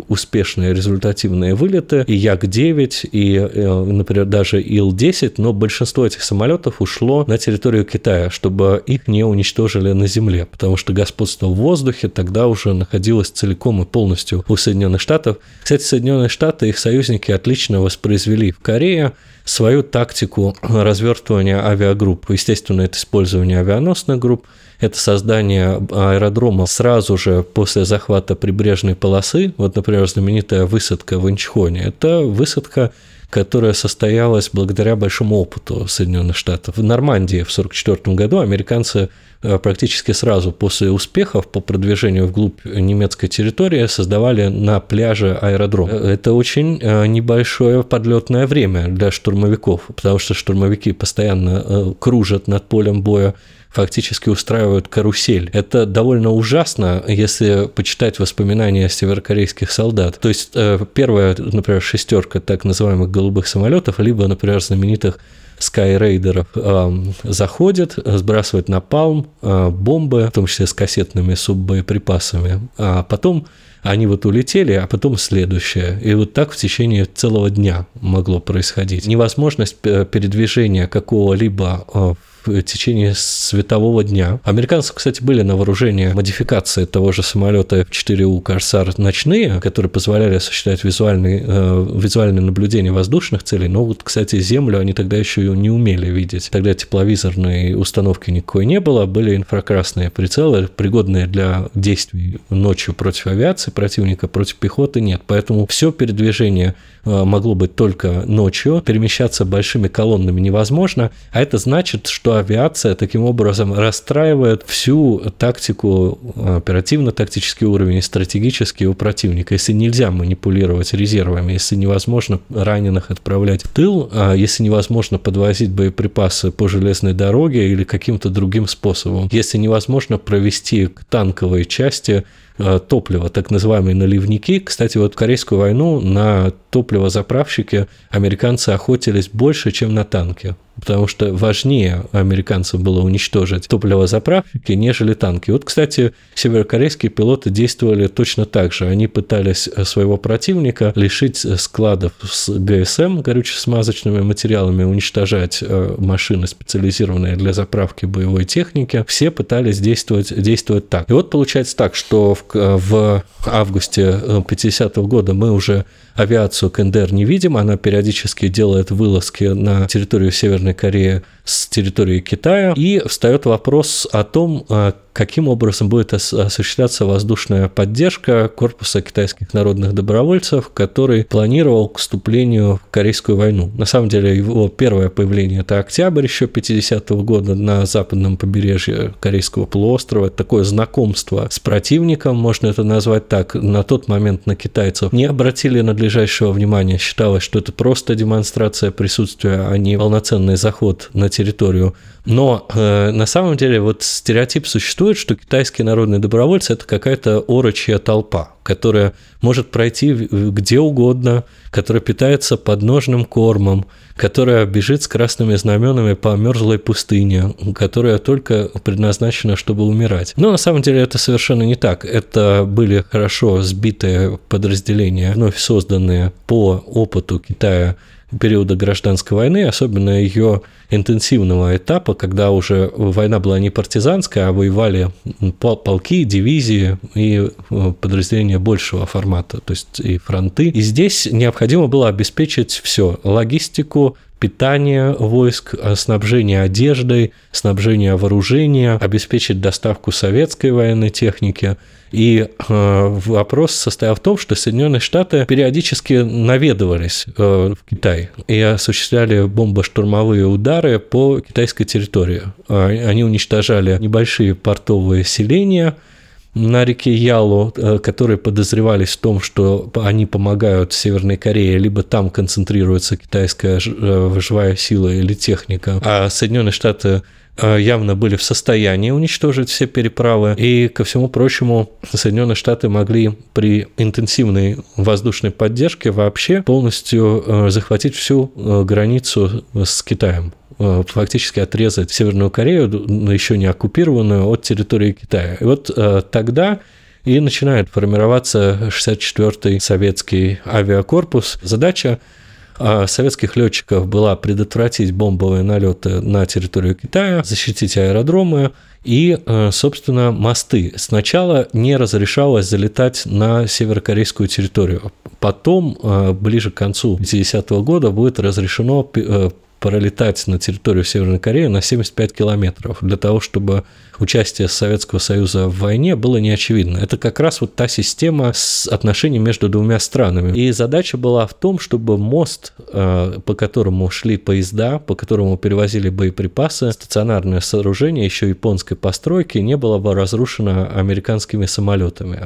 успешные результативные вылеты, и Як девять, и, например, даже Ил десять, но большинство этих самолетов ушло на территорию Китая, чтобы их не уничтожили на земле, потому что господство в воздухе тогда уже находилось целиком и полностью у Соединенных Штатов. Кстати, Соединенные Штаты и их союзники отлично воспроизвели в Корее свою тактику развертывания авиагрупп. Естественно, это использование авианосных групп, это создание аэродрома сразу же после захвата прибрежной полосы. Вот, например, знаменитая высадка в Инчхоне – это высадка, которая состоялась благодаря большому опыту Соединенных Штатов. В Нормандии в тысяча девятьсот сорок четвёртом году американцы практически сразу после успехов по продвижению вглубь немецкой территории создавали на пляже аэродром. Это очень небольшое подлетное время для штурмовиков, потому что штурмовики постоянно кружат над полем боя, фактически устраивают карусель. Это довольно ужасно, если почитать воспоминания северокорейских солдат. То есть первая, например, шестерка так называемых голубых самолетов, либо, например, знаменитых скайрейдеров э, заходят, сбрасывают напалм, э, бомбы, в том числе с кассетными суббоеприпасами, а потом они вот улетели, а потом следующее. И вот так в течение целого дня могло происходить. Невозможность передвижения какого-либо э, в течение светового дня. Американцы, кстати, были на вооружении модификации того же самолета эф четыре у «Корсар» ночные, которые позволяли осуществлять визуальные, э, визуальное наблюдение воздушных целей, но вот, кстати, Землю они тогда еще не умели видеть. Тогда тепловизорной установки никакой не было, были инфракрасные прицелы, пригодные для действий ночью против авиации противника, против пехоты нет, поэтому все передвижение э, могло быть только ночью, перемещаться большими колоннами невозможно, а это значит, что авиация таким образом расстраивает всю тактику, оперативно-тактический уровень и стратегический у противника. Если нельзя манипулировать резервами, если невозможно раненых отправлять в тыл, если невозможно подвозить боеприпасы по железной дороге или каким-то другим способом, если невозможно провести к танковой части топливо, так называемые наливники. Кстати, вот в Корейскую войну на топливозаправщики американцы охотились больше, чем на танки, потому что важнее американцам было уничтожить топливозаправщики, нежели танки. Вот, кстати, северокорейские пилоты действовали точно так же. Они пытались своего противника лишить складов с ГСМ, горюче-смазочными материалами, уничтожать машины, специализированные для заправки боевой техники. Все пытались действовать, действовать так. И вот получается так, что в, в августе пятидесятого года мы уже авиацию КНДР не видим, она периодически делает вылазки на территорию Северной Кореи с территории Китая, и встает вопрос о том, каким образом будет осуществляться воздушная поддержка корпуса китайских народных добровольцев, который планировал к вступлению в Корейскую войну. На самом деле его первое появление – это октябрь еще пятидесятого года на западном побережье Корейского полуострова. Это такое знакомство с противником, можно это назвать так. На тот момент на китайцев не обратили надлежащего внимания, считалось, что это просто демонстрация присутствия, а не полноценный заход на территорию. Но э, на самом деле вот стереотип существует, что китайские народные добровольцы – это какая-то орочья толпа, которая может пройти где угодно, которая питается подножным кормом, которая бежит с красными знаменами по мерзлой пустыне, которая только предназначена, чтобы умирать. Но на самом деле это совершенно не так. Это были хорошо сбитые подразделения, вновь созданные по опыту Китая периода гражданской войны, особенно ее интенсивного этапа, когда уже война была не партизанская, а воевали полки, дивизии и подразделения большего формата, то есть и фронты. И здесь необходимо было обеспечить все: логистику, питание войск, снабжение одеждой, снабжение вооружения, обеспечить доставку советской военной техники. И э, вопрос состоял в том, что Соединенные Штаты периодически наведывались э, в Китай и осуществляли бомбо-штурмовые удары по китайской территории. Э, они уничтожали небольшие портовые селения на реке Ялу, которые подозревались в том, что они помогают Северной Корее, либо там концентрируется китайская живая сила или техника, а Соединенные Штаты явно были в состоянии уничтожить все переправы, и, ко всему прочему, Соединенные Штаты могли при интенсивной воздушной поддержке вообще полностью захватить всю границу с Китаем, фактически отрезать Северную Корею, еще не оккупированную, от территории Китая. И вот тогда и начинает формироваться шестьдесят четвёртый советский авиакорпус. Задача советских летчиков была предотвратить бомбовые налеты на территорию Китая, защитить аэродромы и, собственно, мосты. Сначала не разрешалось залетать на северокорейскую территорию. Потом, ближе к концу пятидесятого года, будет разрешено пролетать на территорию Северной Кореи на семьдесят пять километров для того, чтобы участие Советского Союза в войне было неочевидно. Это как раз вот та система с отношением между двумя странами. И задача была в том, чтобы мост, по которому шли поезда, по которому перевозили боеприпасы, стационарное сооружение еще японской постройки, не было бы разрушено американскими самолетами.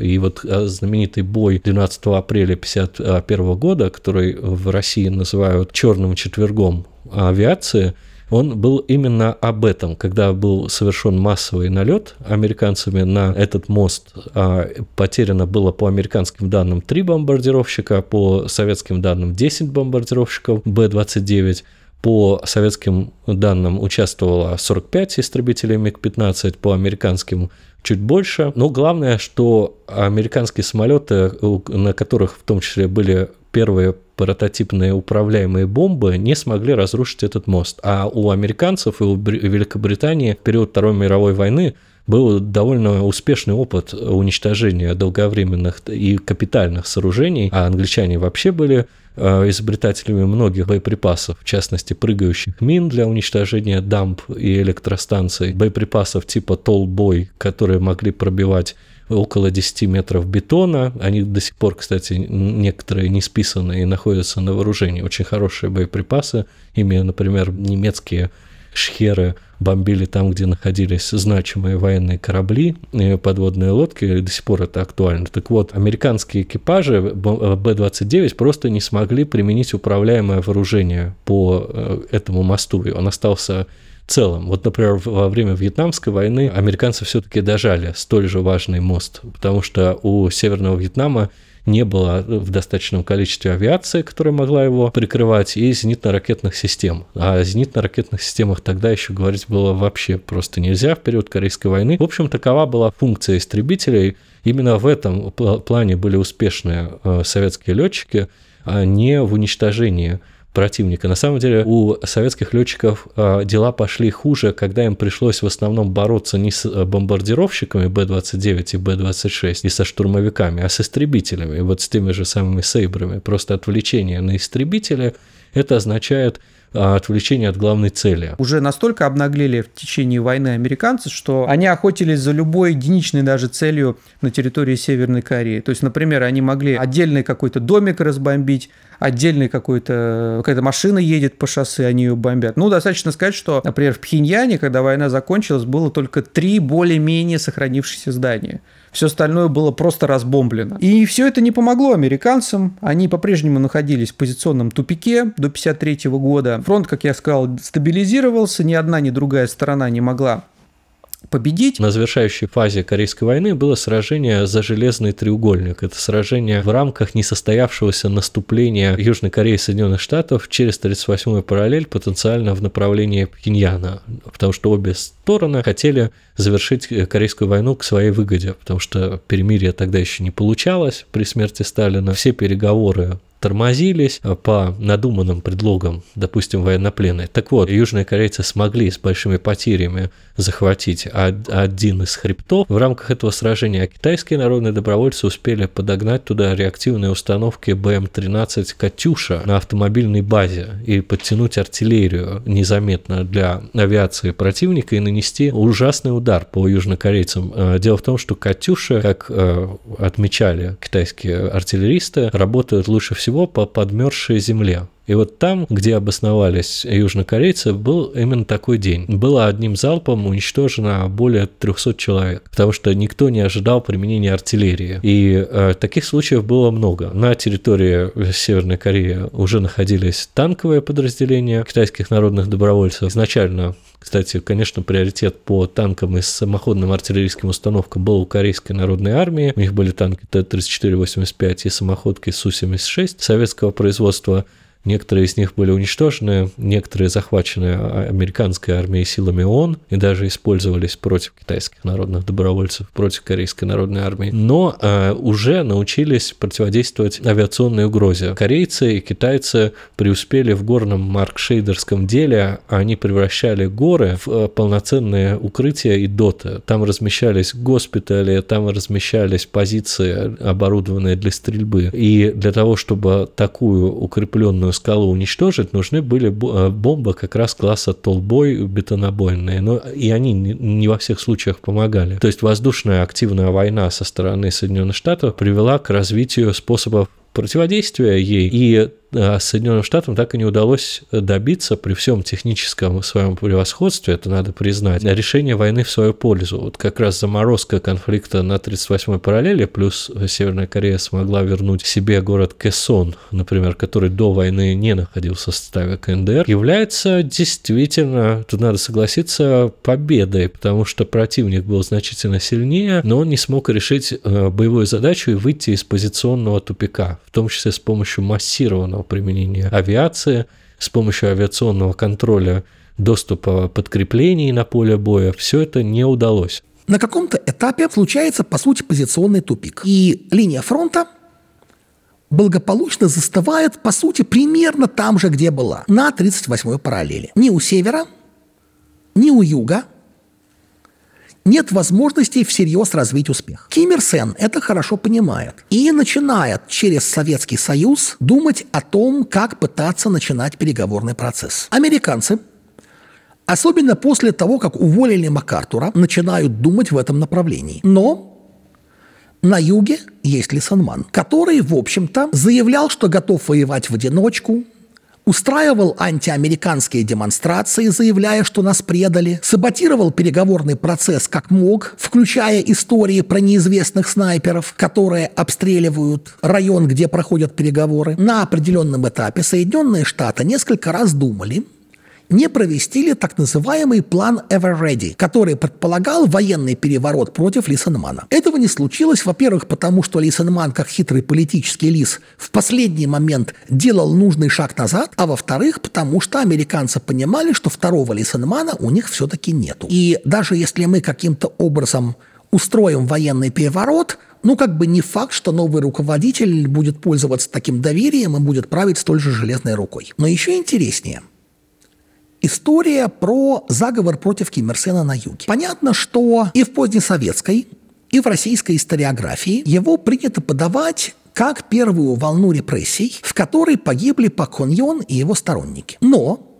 И вот знаменитый бой двенадцатого апреля тысяча девятьсот пятьдесят первого года, который в России называют «черным четвергом авиации», он был именно об этом, когда был совершен массовый налет американцами на этот мост. Потеряно было, по американским данным, три бомбардировщика, по советским данным десять бомбардировщиков Бэ двадцать девять. По советским данным участвовало сорок пять истребителей Миг пятнадцать, по американским чуть больше. Но главное, что американские самолеты, на которых в том числе были первые прототипные управляемые бомбы, не смогли разрушить этот мост. А у американцев и у Великобритании в период Второй мировой войны был довольно успешный опыт уничтожения долговременных и капитальных сооружений, а англичане вообще были изобретателями многих боеприпасов, в частности, прыгающих мин для уничтожения дамб и электростанций, боеприпасов типа «Толбой», которые могли пробивать около десяти метров бетона. Они до сих пор, кстати, некоторые не списаны и находятся на вооружении. Очень хорошие боеприпасы, ими, например, немецкие шхеры бомбили там, где находились значимые военные корабли, подводные лодки, и до сих пор это актуально. Так вот, американские экипажи Бэ двадцать девять просто не смогли применить управляемое вооружение по этому мосту, и он остался целым. Вот, например, во время Вьетнамской войны американцы все-таки дожали столь же важный мост, потому что у Северного Вьетнама не было в достаточном количестве авиации, которая могла его прикрывать, и зенитно-ракетных систем. О зенитно-ракетных системах тогда еще говорить было вообще просто нельзя в период Корейской войны. В общем, такова была функция истребителей. Именно в этом плане были успешные советские летчики, а не в уничтожении противника. На самом деле у советских летчиков дела пошли хуже, когда им пришлось в основном бороться не с бомбардировщиками Бэ двадцать девять и Бэ двадцать шесть, и со штурмовиками, а с истребителями, и вот с теми же самыми сейбрами. Просто отвлечение на истребители – это означает отвлечение от главной цели. Уже настолько обнаглели в течение войны американцы, что они охотились за любой единичной даже целью на территории Северной Кореи. То есть, например, они могли отдельный какой-то домик разбомбить, отдельный какой-то, какая-то машина едет по шоссе, они ее бомбят. Ну, достаточно сказать, что, например, в Пхеньяне, когда война закончилась, было только три более-менее сохранившиеся здания. Все остальное было просто разбомблено. И все это не помогло американцам. Они по-прежнему находились в позиционном тупике до пятьдесят третьего года. Фронт, как я сказал, стабилизировался. Ни одна, ни другая сторона не могла победить. На завершающей фазе Корейской войны было сражение за Железный треугольник. Это сражение в рамках несостоявшегося наступления Южной Кореи и Соединенных Штатов через тридцать восьмую параллель, потенциально в направлении Пхеньяна, потому что обе стороны хотели завершить Корейскую войну к своей выгоде, потому что перемирие тогда еще не получалось при смерти Сталина. Все переговоры тормозились по надуманным предлогам, допустим, военнопленные. Так вот, южные корейцы смогли с большими потерями захватить один из хребтов. В рамках этого сражения китайские народные добровольцы успели подогнать туда реактивные установки Бэ Эм тринадцать «Катюша» на автомобильной базе и подтянуть артиллерию незаметно для авиации противника и нанести ужасный удар по южнокорейцам. Дело в том, что «Катюши», как отмечали китайские артиллеристы, работают лучше всего по подмерзшей земле. И вот там, где обосновались южнокорейцы, был именно такой день. Было одним залпом уничтожено более трехсот человек, потому что никто не ожидал применения артиллерии. И э, таких случаев было много. На территории Северной Кореи уже находились танковые подразделения китайских народных добровольцев. Изначально, кстати, конечно, приоритет по танкам и самоходным артиллерийским установкам был у Корейской народной армии. У них были танки Тэ тридцать четыре восемьдесят пять и самоходки Су семьдесят шесть советского производства. Некоторые из них были уничтожены, некоторые захвачены американской армией силами ООН и даже использовались против китайских народных добровольцев, против Корейской народной армии. Но э, уже научились противодействовать авиационной угрозе. Корейцы и китайцы преуспели в горном маркшейдерском деле. Они превращали горы в полноценные укрытия и доты. Там размещались госпитали, там размещались позиции, оборудованные для стрельбы. И для того, чтобы такую укрепленную Красную скалу уничтожить, нужны были бомбы как раз класса толбой, бетонобойные, но и они не во всех случаях помогали. То есть воздушная активная война со стороны Соединенных Штатов привела к развитию способов противодействия ей, и Соединенным Штатам так и не удалось добиться при всем техническом своем превосходстве, это надо признать, решения войны в свою пользу. Вот как раз заморозка конфликта на тридцать восьмой параллели, плюс Северная Корея смогла вернуть себе город Кэсон, например, который до войны не находился в составе КНДР, является действительно, тут надо согласиться, победой, потому что противник был значительно сильнее, но он не смог решить боевую задачу и выйти из позиционного тупика, в том числе с помощью массированного применения авиации, с помощью авиационного контроля доступа подкреплений на поле боя, все это не удалось. На каком-то этапе случается, по сути, позиционный тупик. И линия фронта благополучно застывает, по сути, примерно там же, где была, на тридцать восьмой параллели. Ни у севера, ни у юга нет возможности всерьез развить успех. Ким Ир Сен это хорошо понимает и начинает через Советский Союз думать о том, как пытаться начинать переговорный процесс. Американцы, особенно после того, как уволили Макартура, начинают думать в этом направлении. Но на юге есть Ли Сын Ман, который, в общем-то, заявлял, что готов воевать в одиночку, устраивал антиамериканские демонстрации, заявляя, что нас предали, саботировал переговорный процесс как мог, включая истории про неизвестных снайперов, которые обстреливают район, где проходят переговоры. На определенном этапе Соединенные Штаты несколько раз думали, не провести ли так называемый план Ever Ready, который предполагал военный переворот против Ли Сын Мана. Этого не случилось, во-первых, потому что Ли Сын Ман, как хитрый политический лис, в последний момент делал нужный шаг назад, а во-вторых, потому что американцы понимали, что второго Ли Сын Мана у них все-таки нету. И даже если мы каким-то образом устроим военный переворот, ну, как бы не факт, что новый руководитель будет пользоваться таким доверием и будет править столь же железной рукой. Но еще интереснее история про заговор против Ким Ир Сена на юге. Понятно, что и в позднесоветской, и в российской историографии его принято подавать как первую волну репрессий, в которой погибли Пак Хон Ён и его сторонники. Но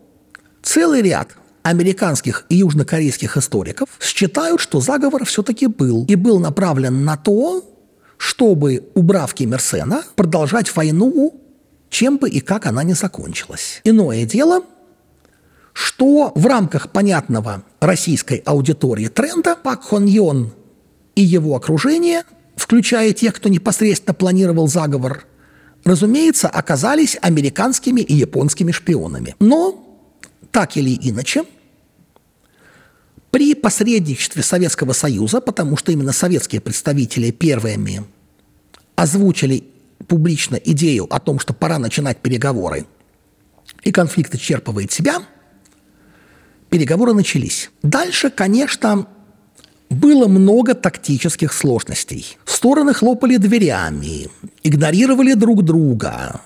целый ряд американских и южнокорейских историков считают, что заговор все-таки был и был направлен на то, чтобы, убрав Ким Ир Сена, продолжать войну, чем бы и как она ни закончилась. Иное дело, что в рамках понятного российской аудитории тренда Пак Хон Ён и его окружение, включая тех, кто непосредственно планировал заговор, разумеется, оказались американскими и японскими шпионами. Но, так или иначе, при посредничестве Советского Союза, потому что именно советские представители первыми озвучили публично идею о том, что пора начинать переговоры, и конфликт исчерпывает себя, переговоры начались. Дальше, конечно, было много тактических сложностей. Стороны хлопали дверями, игнорировали друг друга,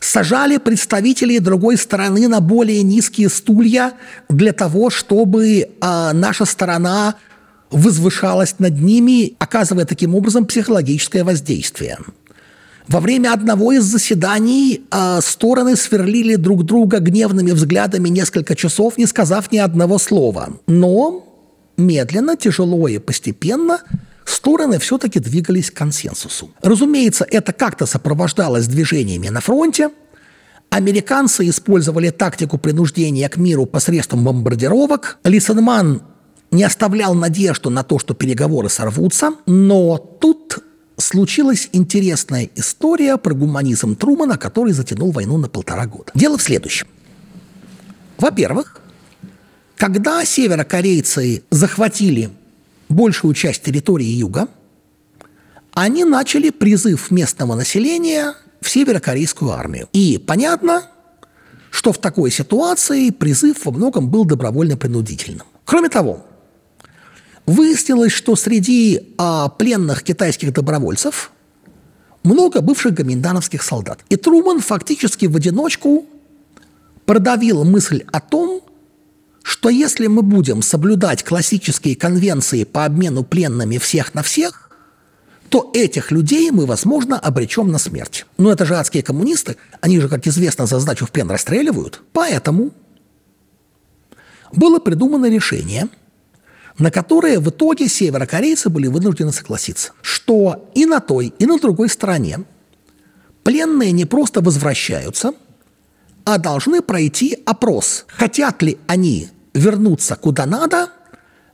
сажали представителей другой стороны на более низкие стулья для того, чтобы а, наша сторона возвышалась над ними, оказывая таким образом психологическое воздействие. Во время одного из заседаний э, стороны сверлили друг друга гневными взглядами несколько часов, не сказав ни одного слова. Но медленно, тяжело и постепенно стороны все-таки двигались к консенсусу. Разумеется, это как-то сопровождалось движениями на фронте. Американцы использовали тактику принуждения к миру посредством бомбардировок. Ли Сын Ман не оставлял надежду на то, что переговоры сорвутся, но тут случилась интересная история про гуманизм Трумэна, который затянул войну на полтора года. Дело в следующем. Во-первых, когда северокорейцы захватили большую часть территории юга, они начали призыв местного населения в северокорейскую армию. И понятно, что в такой ситуации призыв во многом был добровольно-принудительным. Кроме того, выяснилось, что среди а, пленных китайских добровольцев много бывших гоминдановских солдат. И Трумэн фактически в одиночку продавил мысль о том, что если мы будем соблюдать классические конвенции по обмену пленными всех на всех, то этих людей мы, возможно, обречем на смерть. Но это же адские коммунисты, они же, как известно, за сдачу в плен расстреливают. Поэтому было придумано решение, на которое в итоге северокорейцы были вынуждены согласиться, что и на той, и на другой стороне пленные не просто возвращаются, а должны пройти опрос, хотят ли они вернуться куда надо,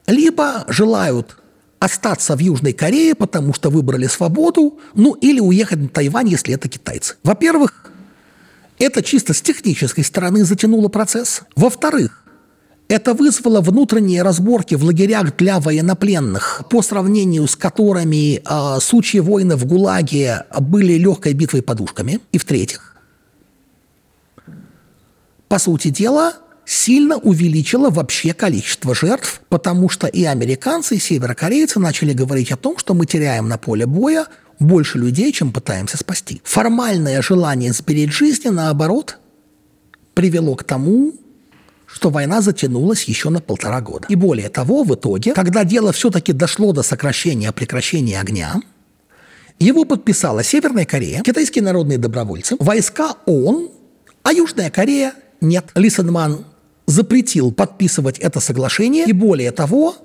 либо желают остаться в Южной Корее, потому что выбрали свободу, ну или уехать на Тайвань, если это китайцы. Во-первых, это чисто с технической стороны затянуло процесс. Во-вторых, это вызвало внутренние разборки в лагерях для военнопленных, по сравнению с которыми э, сучьи войны в ГУЛАГе были легкой битвой подушками. И в-третьих, по сути дела, сильно увеличило вообще количество жертв, потому что и американцы, и северокорейцы начали говорить о том, что мы теряем на поле боя больше людей, чем пытаемся спасти. Формальное желание сберечь жизни, наоборот, привело к тому, что война затянулась еще на полтора года. И более того, в итоге, когда дело все-таки дошло до сокращения, прекращения огня, его подписала Северная Корея, китайские народные добровольцы, войска ООН, а Южная Корея нет. Ли Сын Ман запретил подписывать это соглашение и, более того,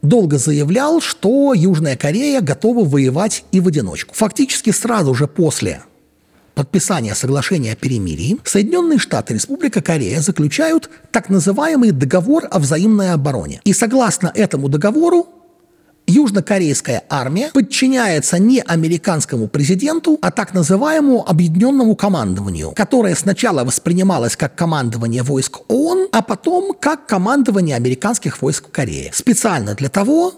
долго заявлял, что Южная Корея готова воевать и в одиночку. Фактически сразу же после подписания соглашения о перемирии Соединенные Штаты и Республика Корея заключают так называемый договор о взаимной обороне. И согласно этому договору южнокорейская армия подчиняется не американскому президенту, а так называемому объединенному командованию, которое сначала воспринималось как командование войск ООН, а потом как командование американских войск в Корее. Специально для того,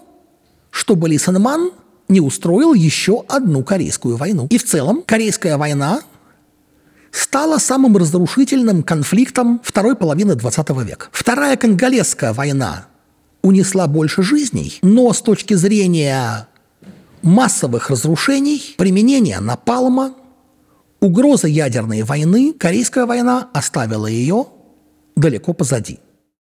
чтобы Ли Сын Ман не устроил еще одну Корейскую войну. И в целом Корейская война стала самым разрушительным конфликтом второй половины двадцатого века. Вторая Конголезская война унесла больше жизней, но с точки зрения массовых разрушений, применения напалма, угрозы ядерной войны, Корейская война оставила ее далеко позади.